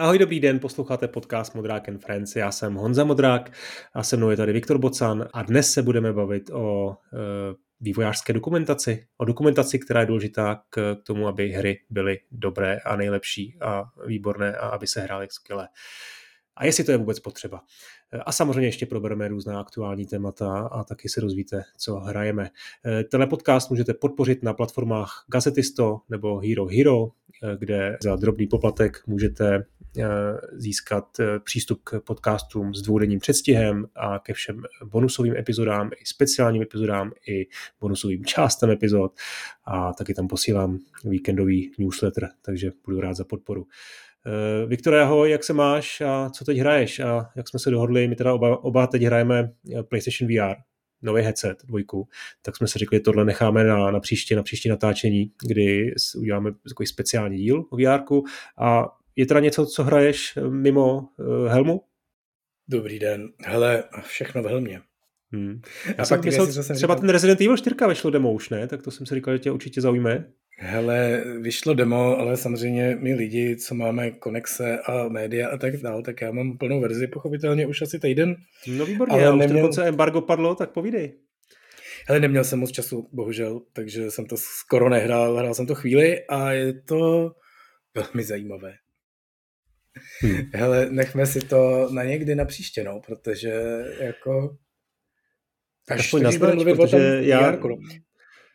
Ahoj, dobrý den, posloucháte podcast Modrák and Friends. Já jsem Honza Modrák a se mnou je tady Viktor Bocan a dnes se budeme bavit o vývojářské dokumentaci. O dokumentaci, která je důležitá k tomu, aby hry byly dobré a nejlepší a výborné a aby se hrály skvěle. A jestli to je vůbec potřeba. A samozřejmě ještě probereme různá aktuální témata a taky se dozvíte, co hrajeme. Tenhle podcast můžete podpořit na platformách Gazetisto nebo Hero Hero, kde za drobný poplatek můžete získat přístup k podcastům s dvoudenním předstihem a ke všem bonusovým epizodám, i speciálním epizodám, i bonusovým částem epizod. A taky tam posílám víkendový newsletter, takže budu rád za podporu. Viktore, ahoj, jak se máš a co teď hraješ a jak jsme se dohodli, my teda oba teď hrajeme PlayStation VR, nový headset, 2, tak jsme si řekli, že tohle necháme na příští natáčení, kdy uděláme takový speciální díl o VR-ku. A je teda něco, co hraješ mimo helmu? Dobrý den, hele, všechno v helmě. Já a pak myslel, třeba říkal... ten Resident Evil 4 vešlo demo už, ne? Tak to jsem si říkal, že tě určitě zaujme. Hele, vyšlo demo, ale samozřejmě my lidi, co máme konexe a média a tak dál, tak já mám plnou verzi, pochopitelně už asi týden. No výborně, ale už dokonce embargo padlo, tak povídej. Hele, neměl jsem moc času, bohužel, takže jsem to skoro nehrál, hrál jsem to chvíli a je to velmi zajímavé. Hele, nechme si to na někdy na příště, no, protože jako... Aspoň naznač, protože já...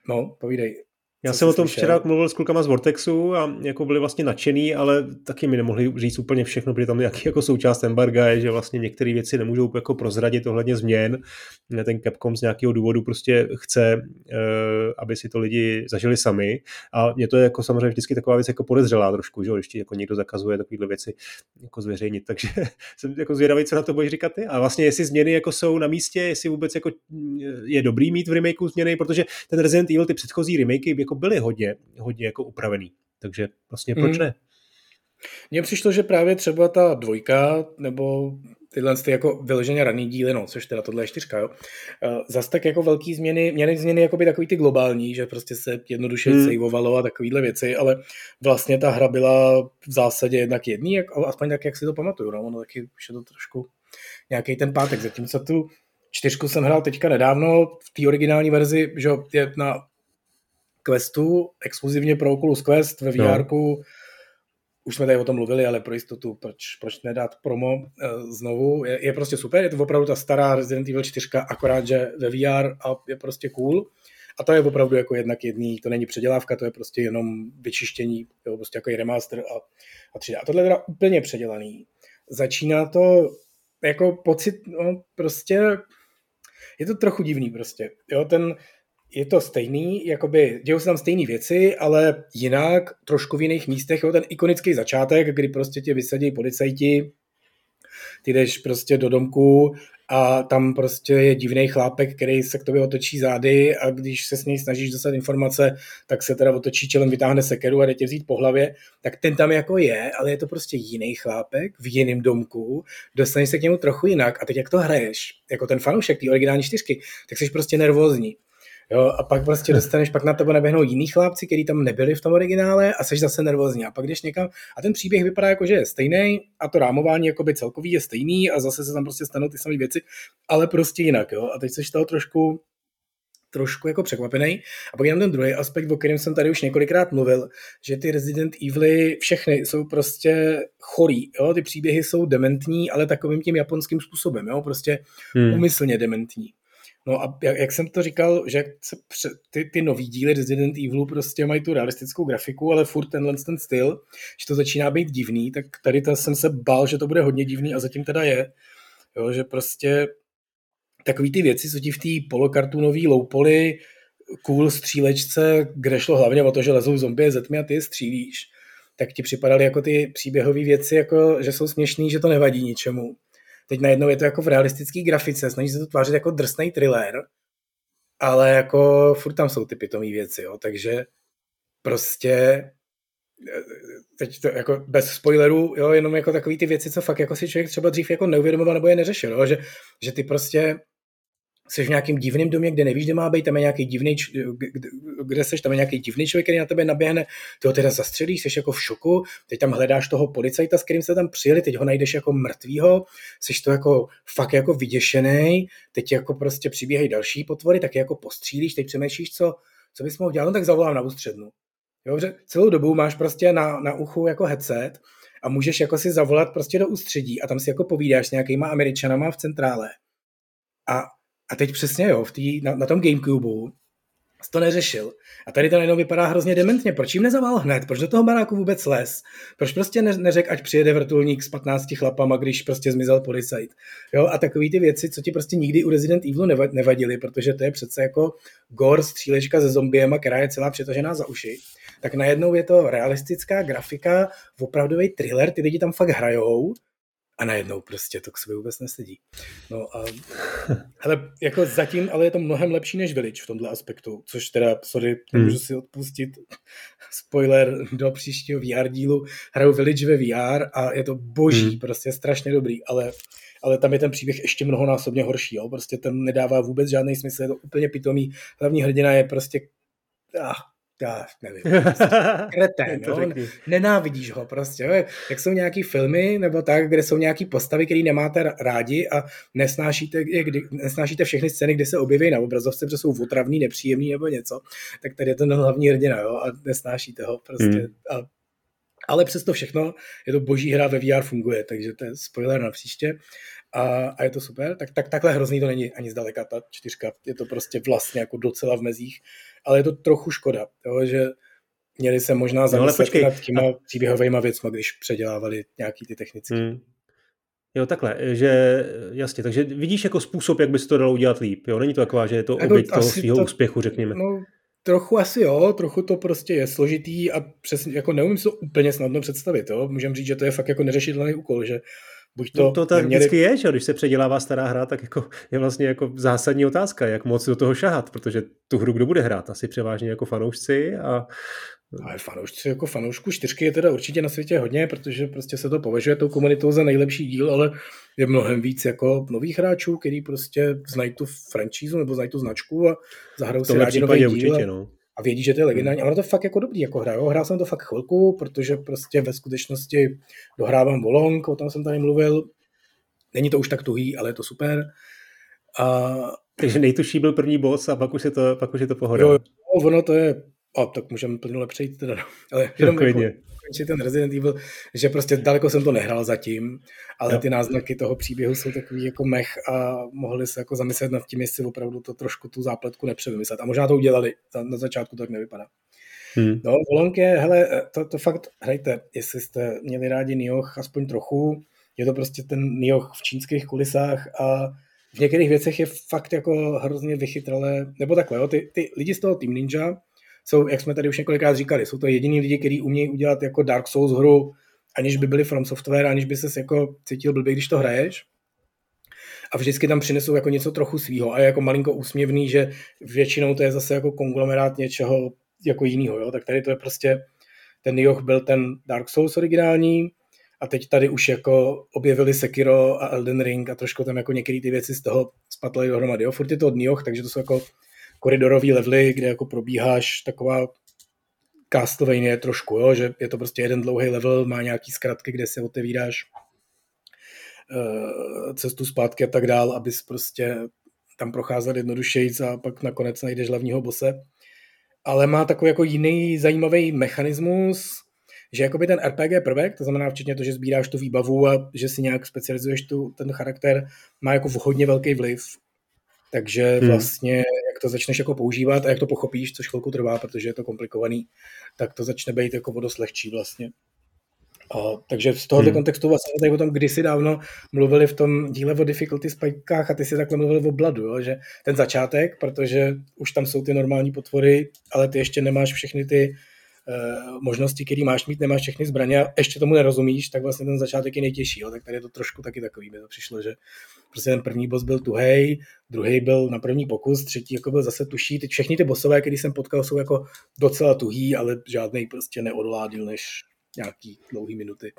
No, povídej. Já jsem o tom včera mluvil s klukama z Vortexu a jako byli vlastně nadšený, ale taky mi nemohli říct úplně všechno, protože tam nějaký jako součást embarga je, že vlastně některé věci nemůžou jako prozradit ohledně změn. Ten Capcom z nějakého důvodu prostě chce, aby si to lidi zažili sami. A mě to je jako samozřejmě vždycky taková věc jako podezřelá trošku, že ještě jako někdo zakazuje takovéhle věci jako zveřejnit. Takže jsem jako zvědavý, co na to budeš říkat ty. A vlastně jestli změny jako jsou na místě, jestli vůbec jako je dobrý mít v remakeu změny, protože ten Resident Evil, ty předchozí remakey jako byly hodně jako upravený. Takže vlastně proč ne? Mně přišlo, že právě třeba ta 2 nebo tyhle ty jako vyloženě raný díly, no, což teda tohle je 4, jo. Zas tak jako velký změny, měly změny jakoby takový ty globální, že prostě se jednoduše saveovalo a takovýhle věci, ale vlastně ta hra byla v zásadě jednak jedný, aspoň tak, jak si to pamatuju, no, ono taky už je to trošku nějaký ten pátek, zatímco tu 4 jsem hrál teďka nedávno, v té originální verzi, že je na Questu, exkluzivně pro Oculus Quest ve VR-ku. No. Už jsme tady o tom mluvili, ale pro jistotu, proč nedát promo znovu. Je prostě super, je to opravdu ta stará Resident Evil 4, akorát, že ve VR a je prostě cool. A to je opravdu jako jednak jedný, to není předělávka, to je prostě jenom vyčištění, jo, prostě jako je remaster a 3D. A tohle je teda úplně předělaný. Začíná to jako pocit, no prostě je to trochu divný prostě. Jo, je to stejný, jakoby, dějou se tam stejné věci, ale jinak, trošku v jiných místech, jo, ten ikonický začátek, kdy prostě tě vysadí policajti, ty jdeš prostě do domku a tam prostě je divnej chlápek, který se k tobě otočí zády a když se s něj snažíš dostat informace, tak se teda otočí čelem, vytáhne sekeru a jde tě vzít po hlavě, tak ten tam jako je, ale je to prostě jiný chlápek v jiném domku, dostaneš se k němu trochu jinak a teď jak to hraješ, jako ten fanoušek té originální 4, tak jsi prostě nervózní. Jo, a pak prostě dostaneš, pak na tebe naběhnou jiní chlápci, kteří tam nebyli v tom originále a seš zase nervózní. A pak jdeš někam a ten příběh vypadá jako, že je stejný a to rámování jakoby celkový je stejný a zase se tam prostě stanou ty samé věci, ale prostě jinak. Jo? A teď seš toho trošku jako překvapený. A pak je tam ten druhý aspekt, o kterém jsem tady už několikrát mluvil, že ty Resident Evily všechny jsou prostě chorý. Jo? Ty příběhy jsou dementní, ale takovým tím japonským způsobem. Jo? Prostě umyslně dementní. No a jak jsem to říkal, že ty nový díly Resident Evilu prostě mají tu realistickou grafiku, ale furt ten styl, že to začíná být divný, tak tady jsem se bál, že to bude hodně divný a zatím teda je, jo, že prostě takový ty věci, co ti v té polokartoonový loupoli, cool střílečce, kde šlo hlavně o to, že lezou zombie ze tmy a ty je střílíš, tak ti připadaly jako ty příběhové věci, jako, že jsou směšný, že to nevadí ničemu. Teď najednou je to jako v realistický grafice, snaží se to tvářit jako drsnej thriller, ale jako furt tam jsou ty pitomý věci, jo, takže prostě teď to jako bez spoilerů, jo, jenom jako takový ty věci, co fakt jako si člověk třeba dřív jako neuvědomoval nebo je neřešil, jo, že ty prostě jsi v nějakém divném domě, kde nevíš, kde má být, tam je nějaký divný, kde seš, tam je nějaký divný člověk, který na tebe naběhne, ty ho teda zastřelíš, seš jako v šoku, teď tam hledáš toho policajta, s kterým se tam přijeli, teď ho najdeš jako mrtvýho, seš to jako fakt jako vyděšenej, teď jako prostě přibíhají další potvory, tak je jako postřílíš, teď přemýšlíš, co bys mohl dělat, no tak zavolám na ústřednu. Jo, celou dobu máš prostě na uchu jako headset a můžeš jako si zavolat prostě do ústředí a tam si jako povídáš s nějakýma Američanama v centrále. A teď přesně jo, na tom Gamecubeu jsi to neřešil. A tady to najednou vypadá hrozně dementně. Proč jim nezaval hned? Proč do toho baráku vůbec les? Proč prostě neřek, ať přijede vrtulník s 15 chlapama, když prostě zmizel policajt? Jo, a takový ty věci, co ti prostě nikdy u Resident Evilu nevadily, protože to je přece jako gore střílečka se zombiema, která je celá přitažená za uši. Tak najednou je to realistická grafika, opravdový thriller, ty lidi tam fakt hrajou. A najednou prostě to k sobě vůbec nesedí. No a hele, jako zatím, ale je to mnohem lepší než Village v tomhle aspektu, což teda, sorry, nemůžu si odpustit, spoiler do příštího VR dílu, hraju Village ve VR a je to boží, prostě strašně dobrý, ale tam je ten příběh ještě mnohonásobně horší, jo? Prostě ten nedává vůbec žádný smysl, je to úplně pitomý, hlavní hrdina je prostě... Já nevím, prostě kretén, jo? Nenávidíš ho prostě, jo? Jak jsou nějaký filmy nebo tak, kde jsou nějaký postavy, který nemáte rádi a nesnášíte všechny scény, kde se objeví na obrazovce, protože jsou otravný, nepříjemný nebo něco, tak tady je ten hlavní hrdina, jo? A nesnášíte ho prostě. Ale přesto všechno je to boží hra, ve VR funguje, takže to je spoiler na příště. A je to super, takhle hrozný to není ani zdaleka ta 4, je to prostě vlastně jako docela v mezích, ale je to trochu škoda, jo, že měli se možná zamyslet nad těma příběhovejma věcma, když předělávali nějaký ty technické. Jo, takhle, že jasně, takže vidíš jako způsob, jak by se to dalo udělat líp, jo, není to taková, že je to oběť toho svého úspěchu, řekněme. No, trochu asi jo, trochu to prostě je složitý a přesně, jako neumím si to úplně snadno představit, jo, můžem říct, že to je fakt jako neřešitelný úkol, že vždycky je, že když se předělává stará hra, tak jako je vlastně jako zásadní otázka, jak moc do toho šahat, protože tu hru kdo bude hrát, asi převážně jako fanoušci a... Ale fanoušci, jako fanoušku 4 je teda určitě na světě hodně, protože prostě se to považuje tou komunitou za nejlepší díl, ale je mnohem víc jako nových hráčů, který prostě znají tu franšízu nebo znají tu značku a zahrajou si rádi nový díl. Určitě, no. A vědí, že to je legendární. A ono to fakt jako dobrý, jako hra. Jo? Hrál jsem to fakt chvilku, protože prostě ve skutečnosti dohrávám Wo Long, o tom jsem tady mluvil. Není to už tak tuhý, ale je to super. Takže nejtuší byl první boss a pak už je to pohoda. Jo, ono to je... A tak můžeme plynule přejít teda. Ale jenom končí ten Resident Evil, že prostě daleko jsem to nehrál zatím, ale ty náznaky toho příběhu jsou takový jako mech a mohli se jako zamyslet nad tím, jestli opravdu to trošku tu zápletku nepřevymyslet. A možná to udělali, na začátku to tak nevypadá. No, Wo Long je, hele, to fakt hrajte, jestli jste měli rádi Nioh aspoň trochu, je to prostě ten Nioh v čínských kulisách a v některých věcech je fakt jako hrozně vychytralé, nebo takhle, jo, ty lidi z toho Team Ninja jsou, jak jsme tady už několikrát říkali, jsou to jediní lidi, kteří umějí udělat jako Dark Souls hru, aniž by byli From Software, aniž by ses jako cítil blbě, když to hraješ. A vždycky tam přinesou jako něco trochu svýho a je jako malinko úsměvný, že většinou to je zase jako konglomerát něčeho jako jinýho, jo? Tak tady to je prostě, ten Nioh byl ten Dark Souls originální a teď tady už jako objevili Sekiro a Elden Ring a trošku tam jako některé ty věci z toho spatlaly dohromady. Jo? Furt je to od Nioh, takže to jsou jako koridorový levely, kde jako probíháš taková Castlevania trošku, jo? Že je to prostě jeden dlouhý level, má nějaký zkratky, kde se otevíráš cestu zpátky a tak dál, abys prostě tam procházel jednodušejc a pak nakonec najdeš hlavního bose. Ale má takový jako jiný zajímavý mechanismus, že jakoby ten RPG prvek, to znamená včetně to, že sbíráš tu výbavu a že si nějak specializuješ ten charakter, má jako hodně velký vliv. Takže vlastně, jak to začneš jako používat a jak to pochopíš, což chvilku trvá, protože je to komplikovaný, tak to začne být jako o dost lehčí vlastně. Takže z tohoto kontextu vlastně tady o tom kdysi dávno mluvili v tom díle o difficulty spikách a ty si takhle mluvil o Bloodu, jo, že ten začátek, protože už tam jsou ty normální potvory, ale ty ještě nemáš všechny ty možnosti, které máš mít, nemáš všechny zbraně a ještě tomu nerozumíš, tak vlastně ten začátek je nejtěžší, jo? Tak tady je to trošku taky takový, mi to přišlo, že prostě ten první boss byl tuhej, druhý byl na první pokus, třetí jako byl zase tuší, teď všechny ty bossové, který jsem potkal, jsou jako docela tuhý, ale žádnej prostě neodoládil než nějaký dlouhý minuty,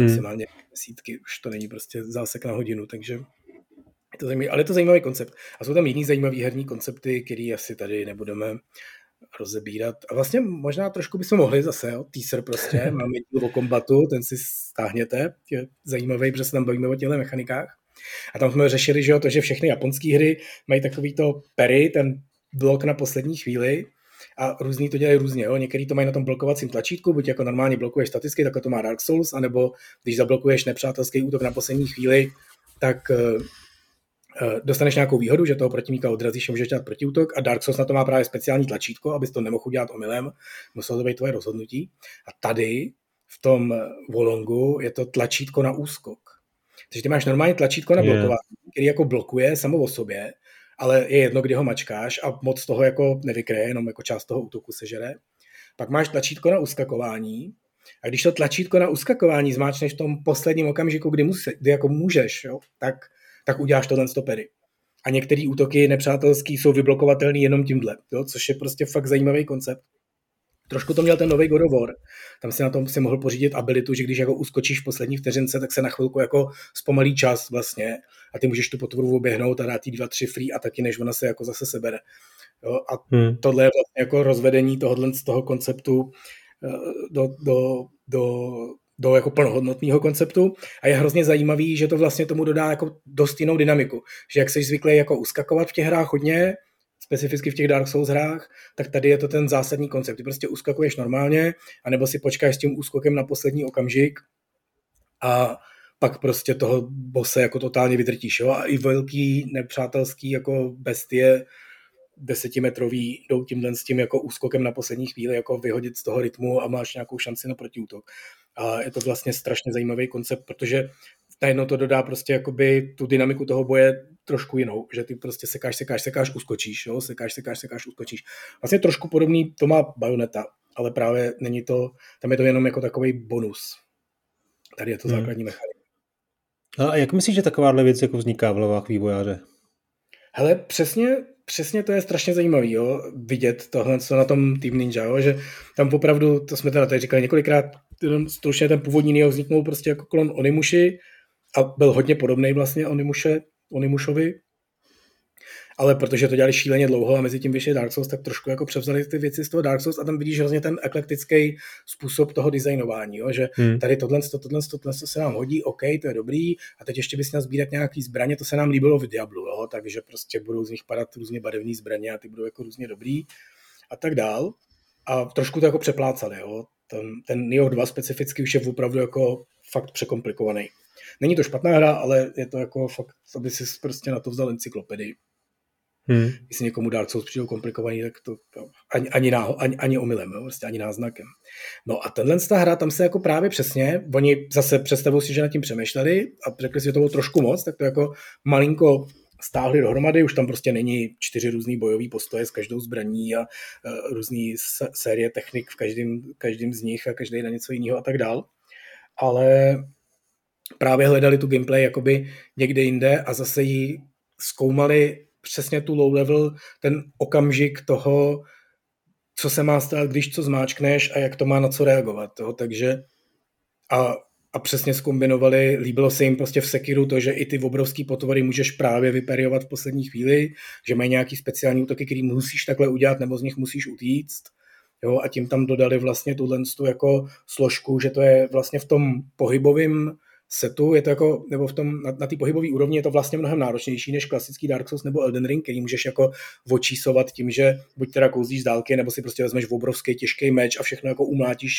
maximálně desítky, už to není prostě zásek na hodinu, takže Je to zajímavý, ale je to zajímavý koncept. A jsou tam jiný zajímavý herní koncepty, který asi tady nebudeme rozebírat. A vlastně možná trošku bychom mohli zase, teaser prostě, máme díl o kombatu, ten si stáhněte, je zajímavý, protože se tam bavíme o těchto mechanikách. A tam jsme řešili, že jo, to, že všechny japonské hry mají takovýto pery, ten blok na poslední chvíli, a různý to dělají různě. Jo. Některý to mají na tom blokovacím tlačítku, buď jako normálně blokuješ staticky, tak to má Dark Souls, anebo když zablokuješ nepřátelský útok na poslední chvíli, tak dostaneš nějakou výhodu, že toho protivníka odrazíš a můžeš dělat protiútok, a Dark Souls na to má právě speciální tlačítko, abys to nemohl udělat omylem, muselo to být tvoje rozhodnutí. A tady v tom Wo Longu je to tlačítko na úskok. Takže ty máš normálně tlačítko na blokování, který jako blokuje samo o sobě, ale je jedno, kdy ho mačkáš a moc toho jako nevykryje, jenom jako část toho útoku sežere. Pak máš tlačítko na uskakování, a když to tlačítko na uskakování zmáčneš v tom posledním okamžiku, kdy jako můžeš, jo, tak uděláš tohle stopery. A některé útoky nepřátelský jsou vyblokovatelný jenom tímhle, jo, což je prostě fakt zajímavý koncept. Trošku to měl ten nový God of War. Tam si na tom si mohl pořídit abilitu, že když jako uskočíš v poslední vteřince, tak se na chvilku jako zpomalí čas vlastně a ty můžeš tu potvoru oběhnout a dát jí 2-3 free a taky, než ona se jako zase sebere. Jo, a tohle je vlastně jako rozvedení tohohle z toho konceptu do jako plnohodnotného konceptu a je hrozně zajímavý, že to vlastně tomu dodá jako dost jinou dynamiku. Že jak jsi zvyklý jako uskakovat v těch hrách hodně, specificky v těch Dark Souls hrách, tak tady je to ten zásadní koncept. Ty prostě uskakuješ normálně, anebo si počkáš s tím úskokem na poslední okamžik a pak prostě toho bose jako totálně vydrtíš. Jo? A i velký nepřátelský jako bestie desetimetrový jdou tímhle s tím jako úskokem na poslední chvíli jako vyhodit z toho rytmu a máš nějakou šanci na protiútok. A je to vlastně strašně zajímavý koncept, protože najednou to dodá prostě jakoby tu dynamiku toho boje trošku jinou, že ty prostě sekáš, uskočíš, jo? sekáš, uskočíš. Vlastně trošku podobný to má Bayonetta, ale právě není to, tam je to jenom jako takovej bonus. Tady je to základní mechanika. A jak myslíš, že takováhle věc jako vzniká v hlavách vývojáře? Hele, přesně to je strašně zajímavý, jo? Vidět tohle, co na tom Team Ninja, jo? Že tam opravdu, to jsme teda tady říkali několikrát, stručně ten původní Nioh vzniknul prostě jako klon Onimushi a byl hodně podobný vlastně Onimushovi, ale protože to dělali šíleně dlouho a mezi tím vyšli Dark Souls, tak trošku jako převzali ty věci z toho Dark Souls a tam vidíš hrozně ten eklektický způsob toho designování, jo? Že tady tohle se nám hodí, OK, to je dobrý, a teď ještě bys měl sbírat nějaký zbraně, to se nám líbilo v Diablu, jo? Takže prostě budou z nich padat různě barevné zbraně a ty budou jako různě dobrý a tak dál. A trošku to jako přeplácali, jo? Ten Nioh 2 specificky už je opravdu jako fakt překomplikovaný. Není to špatná hra, ale je to jako fakt, aby si prostě na to vzal encyklopedii. Jestli někomu Dark Souls přijdou komplikovaný, tak to ani omylem, jo? Prostě ani náznakem. No a tenhle ta hra, tam se jako právě přesně, oni zase představují si, že nad tím přemýšleli a řekli si, že to bylo trošku moc, tak to jako malinko stáhli dohromady, už tam prostě není 4 různý bojový postoje s každou zbraní a různý série technik v každém z nich a každý na něco jiného a tak dál. Ale právě hledali tu gameplay jakoby někde jinde a zase ji zkoumali přesně tu low level, ten okamžik toho, co se má stát, když co zmáčkneš a jak to má na co reagovat. Jo? Takže a přesně zkombinovali, líbilo se jim prostě v Sekiru to, že i ty obrovský potvory můžeš právě vyperiovat v poslední chvíli, že mají nějaký speciální útoky, který musíš takhle udělat nebo z nich musíš utíct. Jo? A tím tam dodali vlastně tu jako složku, že to je vlastně v tom pohybovém setu, je to jako, nebo v tom, na té pohybové úrovni je to vlastně mnohem náročnější než klasický Dark Souls nebo Elden Ring, který můžeš jako očísovat tím, že buď teda kouzlíš z dálky, nebo si prostě vezmeš obrovský těžký meč a všechno jako umlátíš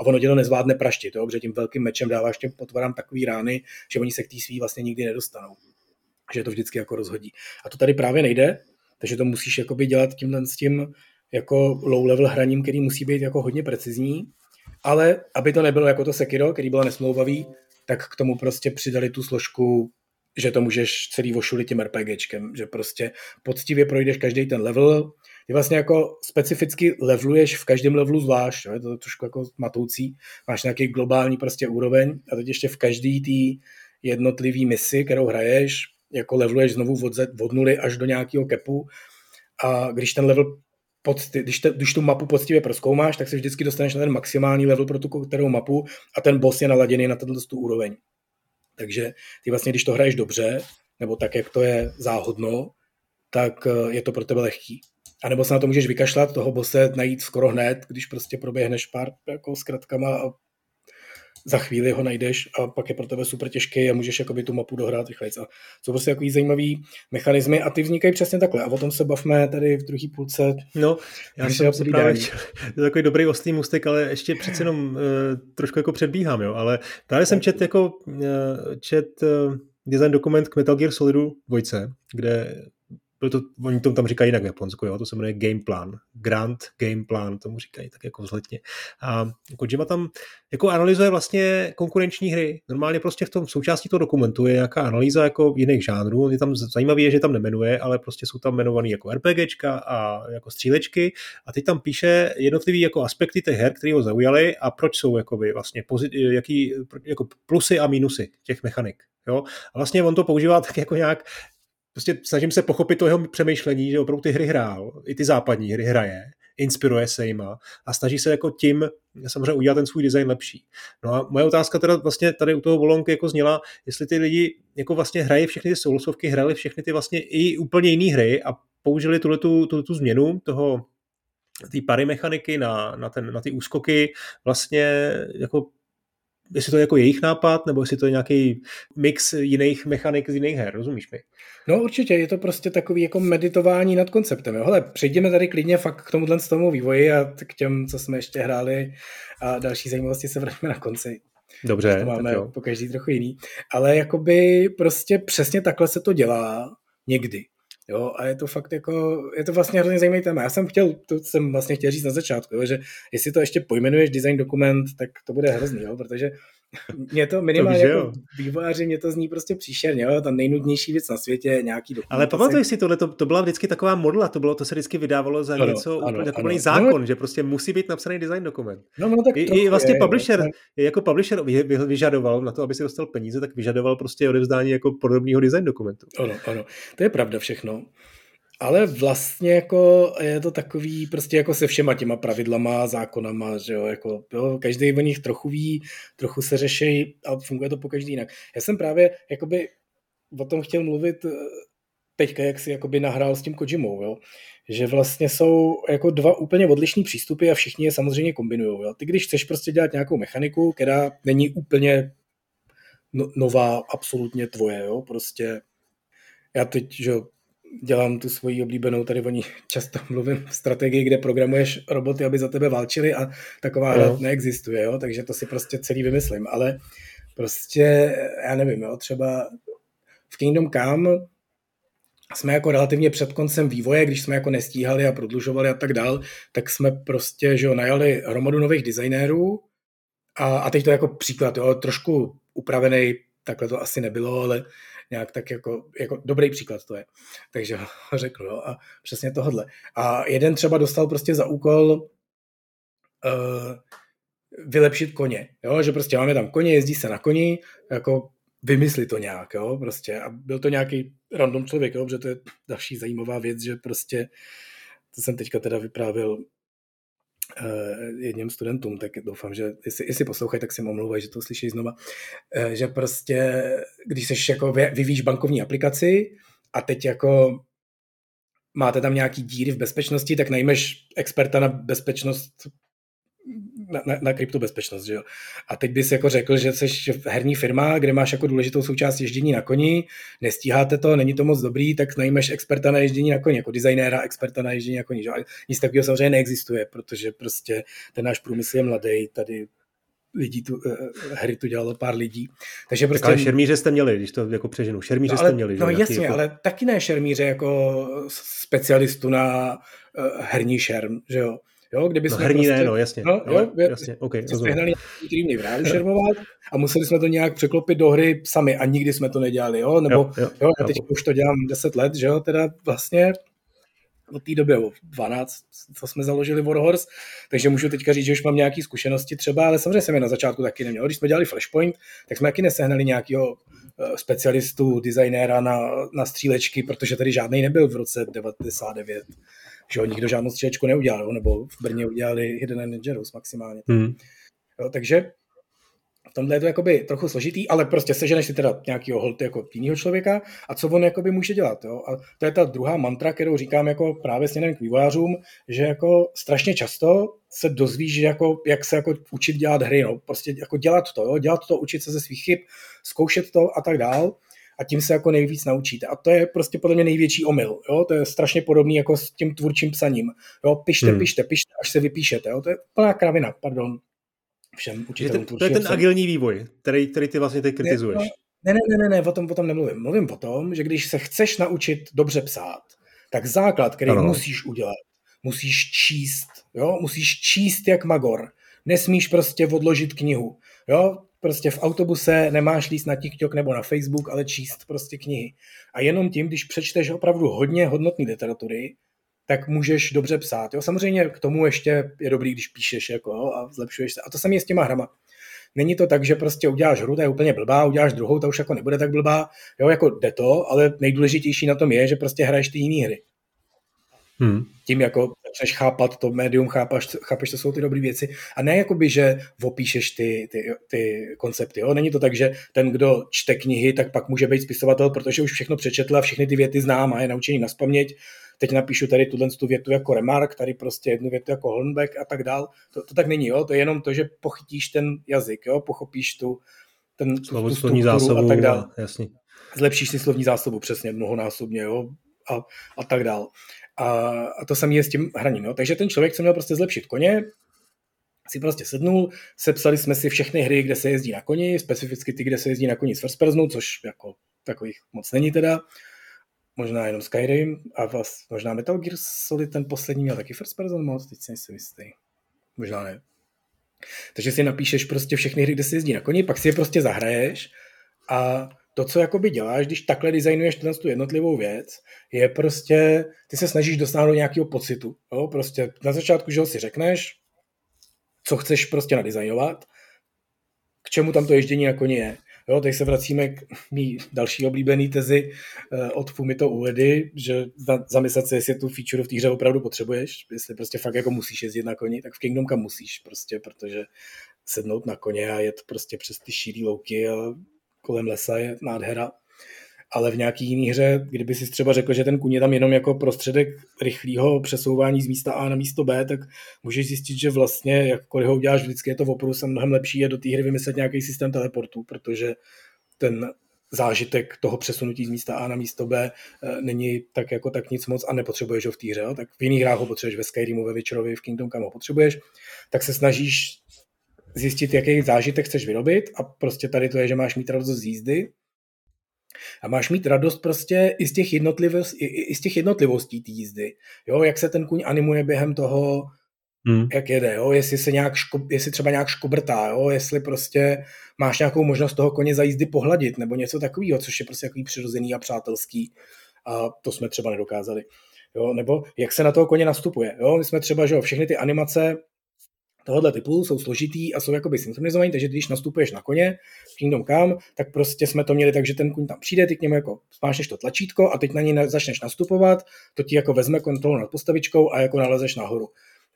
a ono tě to nezvládne praštit, jo? Protože tím velkým mečem dáváš těm potvorám takový rány, že oni se k té svý vlastně nikdy nedostanou. Že to vždycky jako rozhodí. A to tady právě nejde, takže to musíš jakoby dělat tímhle s tím jako low level hraním, který musí být jako hodně precizní, ale aby to nebylo jako to Sekiro, který bylo nesmlouvavý, tak k tomu prostě přidali tu složku, že to můžeš celý vošulit tím RPGčkem, že prostě poctivě projdeš každý ten level, ty vlastně jako specificky leveluješ v každém levelu zvlášť, jo? Je to trošku jako matoucí, máš nějaký globální prostě úroveň a teď ještě v každý té jednotlivý misi, kterou hraješ, jako leveluješ znovu od nuly až do nějakého capu a když ten level když tu mapu poctivě prozkoumáš, tak se vždycky dostaneš na ten maximální level pro tu kterou mapu a ten boss je naladěný na tenhle tu úroveň. Takže ty vlastně, když to hraješ dobře, nebo tak, jak to je záhodno, tak je to pro tebe lehký. A nebo se na to můžeš vykašlat, toho bose najít skoro hned, když prostě proběhneš pár jako zkratkama a za chvíli ho najdeš a pak je pro tebe super těžký a můžeš jakoby tu mapu dohrát rychleji. A jsou prostě takový zajímavý mechanismy a ty vznikají přesně takhle. A o tom se bavme tady v druhý půlce. No, já jsem se právě chtěl, to je takový dobrý oslý můstek, ale ještě přece jenom trošku jako předbíhám, jo. Ale právě jsem čet jako design dokument k Metal Gear Solidu 2, kde to, oni tomu tam říkají jinak v Japonsku, jo? To se jmenuje Game Plan, Grand Game Plan, tomu říkají tak jako vzletně. A Kojima tam jako analyzuje vlastně konkurenční hry. Normálně prostě v tom součástí toho dokumentu je nějaká analýza jako jiných žánrů. Je tam zajímavé je, že tam nemenuje, ale prostě jsou tam jmenovaný jako RPGčka a jako střílečky. A teď tam píše jednotlivý jako aspekty těch her, které ho zaujaly a proč jsou jakoby vlastně jaký jako plusy a mínusy těch mechanik. Jo? A vlastně on to používá tak jako nějak. Prostě snažím se pochopit to jeho přemýšlení, že opravdu ty hry hrál, i ty západní hry hraje, inspiruje se jima a snaží se jako tím samozřejmě udělat ten svůj design lepší. No a moje otázka teda vlastně tady u toho Wo Longa jako zněla, jestli ty lidi jako vlastně hrají všechny ty soulusovky, hráli všechny ty vlastně i úplně jiné hry a použili tu změnu toho ty pary mechaniky na ty úskoky vlastně jako jestli to je jako jejich nápad, nebo jestli to je nějaký mix jiných mechanik z jiných her, rozumíš mi? No určitě, je to prostě takový jako meditování nad konceptem. Jo? Hele, přejdeme tady klidně fakt k tomu vývoji a k těm, co jsme ještě hráli a další zajímavosti se vrátíme na konci. Dobře. To máme po každý trochu jiný. Ale jakoby prostě přesně takhle se to dělá někdy. Jo, a je to fakt jako, je to vlastně hrozně zajímavý téma. To jsem vlastně chtěl říct na začátku, jo, že jestli to ještě pojmenuješ design dokument, tak to bude hrozný, jo, protože mě to minimálně jako vývojáři, mě to zní prostě příšerně, jo, ta nejnudnější věc na světě, nějaký dokument. Ale pamatuješ si tohle, to byla vždycky taková modla, to se vždycky vydávalo za takový zákon, že prostě musí být napsaný design dokument. Publisher vyžadoval na to, aby si dostal peníze, tak vyžadoval prostě odevzdání jako podobného design dokumentu. Ano, to je pravda všechno. Ale vlastně jako je to takový prostě jako se všema těma pravidlama, zákonama, že jo, jako jo, každý o nich trochu ví, trochu se řeší a funguje to po každý jinak. Já jsem právě jakoby o tom chtěl mluvit teďka, jak si jakoby nahrál s tím Kojimou, jo, že vlastně jsou jako dva úplně odlišný přístupy a všichni je samozřejmě kombinujou, jo. Ty když chceš prostě dělat nějakou mechaniku, která není úplně nová, absolutně tvoje, jo, prostě já teď, že dělám tu svoji oblíbenou, tady o ní často mluvím, strategii, kde programuješ roboty, aby za tebe válčili a taková hra neexistuje, jo? Takže to si prostě celý vymyslím, ale prostě, já nevím, jo? Třeba v Kingdom Come jsme jako relativně před koncem vývoje, když jsme jako nestíhali a prodlužovali a tak dál, tak jsme prostě, že jo, najali hromadu nových designérů a teď to jako příklad, jo? Trošku upravený, takhle to asi nebylo, ale nějak tak jako dobrý příklad to je. Takže ho řeknu, jo, a přesně tohodle. A jeden třeba dostal prostě za úkol vylepšit koně, jo, že prostě máme tam koně, jezdí se na koni, jako vymysli to nějak, jo, prostě. A byl to nějaký random člověk, jo, protože to je další zajímavá věc, že prostě, to jsem teďka teda vyprávěl jedním studentům, tak doufám, že jestli poslouchají, tak si omlouvají, že to slyší znova, že prostě, když seš jako vyvíjíš bankovní aplikaci a teď jako máte tam nějaký díry v bezpečnosti, tak najmeš experta na bezpečnost, na kryptobezpečnost, že jo. A teď bys jako řekl, že seš herní firma, kde máš jako důležitou součást ježdění na koni, nestíháte to, není to moc dobrý, tak najmeš experta na ježdění na koni, jako designéra, experta na ježdění na koni, že jo. Nic takového samozřejmě neexistuje, protože prostě ten náš průmysl je mladý, tady lidí hry tu dělalo pár lidí. Takže prostě tak ale šermíře jste měli, když to jako přeženu. Šermíře jste měli. No jasně, jako ale taky ne šermíře jako specialistu na herní šerm, že jo. Jo, kdyby jsme herní prostě, ne, no, jasně. No, jo, jasně, okay, jsme hnali, který mě vrát šermovat a museli jsme to nějak překlopit do hry sami a nikdy jsme to nedělali, jo, nebo jo, já teď už to dělám 10 let, že jo, teda vlastně od té doby, 12, co jsme založili Warhorse, takže můžu teďka říct, že už mám nějaké zkušenosti třeba, ale samozřejmě jsem je na začátku taky neměl. Když jsme dělali Flashpoint, tak jsme taky nesehnali nějakého specialistu, designéra na střílečky, protože tady žádnej nebyl v roce 99. Že nikdo žádnou střílečku neudělal, nebo v Brně udělali Hidden Dangerous maximálně. Jo, takže v tomhle je to jakoby trochu složitý, ale prostě seženeš si teda nějakýho holty jako jinýho člověka a co on jakoby může dělat, jo? A to je ta druhá mantra, kterou říkám jako právě směrem k vývojářům, že jako strašně často se dozvíš, jako, jak se jako učit dělat hry, no? Prostě jako dělat to, jo? Dělat to, učit se ze svých chyb, zkoušet to a tak dál. A tím se jako nejvíc naučíte. A to je prostě podle mě největší omyl. Jo? To je strašně podobný jako s tím tvůrčím psaním. Jo? Pište, až se vypíšete. Jo? To je plná kravina, pardon. Všem učitelům tvůrčího psaní. To je ten agilní vývoj, který ty vlastně teď kritizuješ. Ne, o tom nemluvím. Mluvím o tom, že když se chceš naučit dobře psát, tak základ, který musíš udělat, musíš číst. Jo? Musíš číst jak magor. Nesmíš prostě odložit knihu. Jo? Prostě v autobuse nemáš líst na TikTok nebo na Facebook, ale číst prostě knihy. A jenom tím, když přečteš opravdu hodně hodnotné literatury, tak můžeš dobře psát. Jo? Samozřejmě k tomu ještě je dobrý, když píšeš jako, a zlepšuješ se. A to samé je s těma hrama. Není to tak, že prostě uděláš hru, ta je úplně blbá, uděláš druhou, ta už jako nebude tak blbá. Jo, jako jde to, ale nejdůležitější na tom je, že prostě hraješ ty jiné hry. Tím jako začneš chápat to médium, chápeš, to jsou ty dobré věci a ne jakoby, že opíšeš ty koncepty. Jo? Není to tak, že ten, kdo čte knihy, tak pak může být spisovatel, protože už všechno přečetla, všechny ty věty znám a je naučený nazpaměť. Teď napíšu tady tu větu jako remark, tady prostě jednu větu jako Holmbeck a tak dál. To tak není, jo? To je jenom to, že pochytíš ten jazyk, jo? Pochopíš tu slovní zásobu a tak dál. Jasně. Zlepšíš si slovní zásobu přesně mnohonásobně, jo? A tak dál. A to samé je s tím hraním. No? Takže ten člověk se měl prostě zlepšit koně, si prostě sednul, sepsali jsme si všechny hry, kde se jezdí na koni, specificky ty, kde se jezdí na koni s first personu, což jako takových moc není teda. Možná jenom Skyrim a možná Metal Gear Solid, ten poslední měl taky first person moc, teď si nejsem jistý. Možná ne. Takže si napíšeš prostě všechny hry, kde se jezdí na koni, pak si je prostě zahraješ a to, co jakoby děláš, když takhle designuješ tu jednotlivou věc, je prostě, ty se snažíš dosáhnout nějakého pocitu. Jo? Prostě na začátku, že si řekneš, co chceš prostě nadizajnovat, k čemu tam to ježdění na koni je. Jo? Teď se vracíme k mý další oblíbený tezi od Fumito Uedy, že zamyslet se, jestli tu feature v té hře opravdu potřebuješ, jestli prostě fakt jako musíš jezdit na koni, tak v Kingdom Come musíš prostě, protože sednout na koně a jet prostě přes ty šílí louky a kolem lesa je nádhera, ale v nějaký jiný hře, kdyby si třeba řekl, že ten kůň je tam jenom jako prostředek rychlého přesouvání z místa A na místo B, tak můžeš zjistit, že vlastně, jakkoliv ho uděláš, vždycky je to opravdu mnohem lepší je do té hry vymyslet nějaký systém teleportu, protože ten zážitek toho přesunutí z místa A na místo B není tak jako tak nic moc a nepotřebuješ ho v té hře, tak v jiných hrách ho potřebuješ, ve Skyrimu, ve Witcherovi, v Kingdom Come ho potřebuješ, tak se snažíš zjistit, jaký zážitek chceš vyrobit a prostě tady to je, že máš mít radost z jízdy a máš mít radost prostě i z těch jednotlivostí té jízdy. Jo, jak se ten kůň animuje během toho, jak jede, jo, jestli se nějak jestli třeba nějak škobrtá, jo, jestli prostě máš nějakou možnost toho koně za jízdy pohladit nebo něco takového, což je prostě takový přirozený a přátelský a to jsme třeba nedokázali. Jo, nebo jak se na toho koně nastupuje. Jo, my jsme třeba, že jo, všechny ty animace tohohle typu jsou složitý a jsou jakoby synchronizovaný, takže když nastupuješ na koně v Kingdom Come, tak prostě jsme to měli tak, že ten kůň tam přijde, ty k němu jako spášneš to tlačítko a teď na něj začneš nastupovat, to ti jako vezme kontrolu nad postavičkou a jako nalezeš nahoru.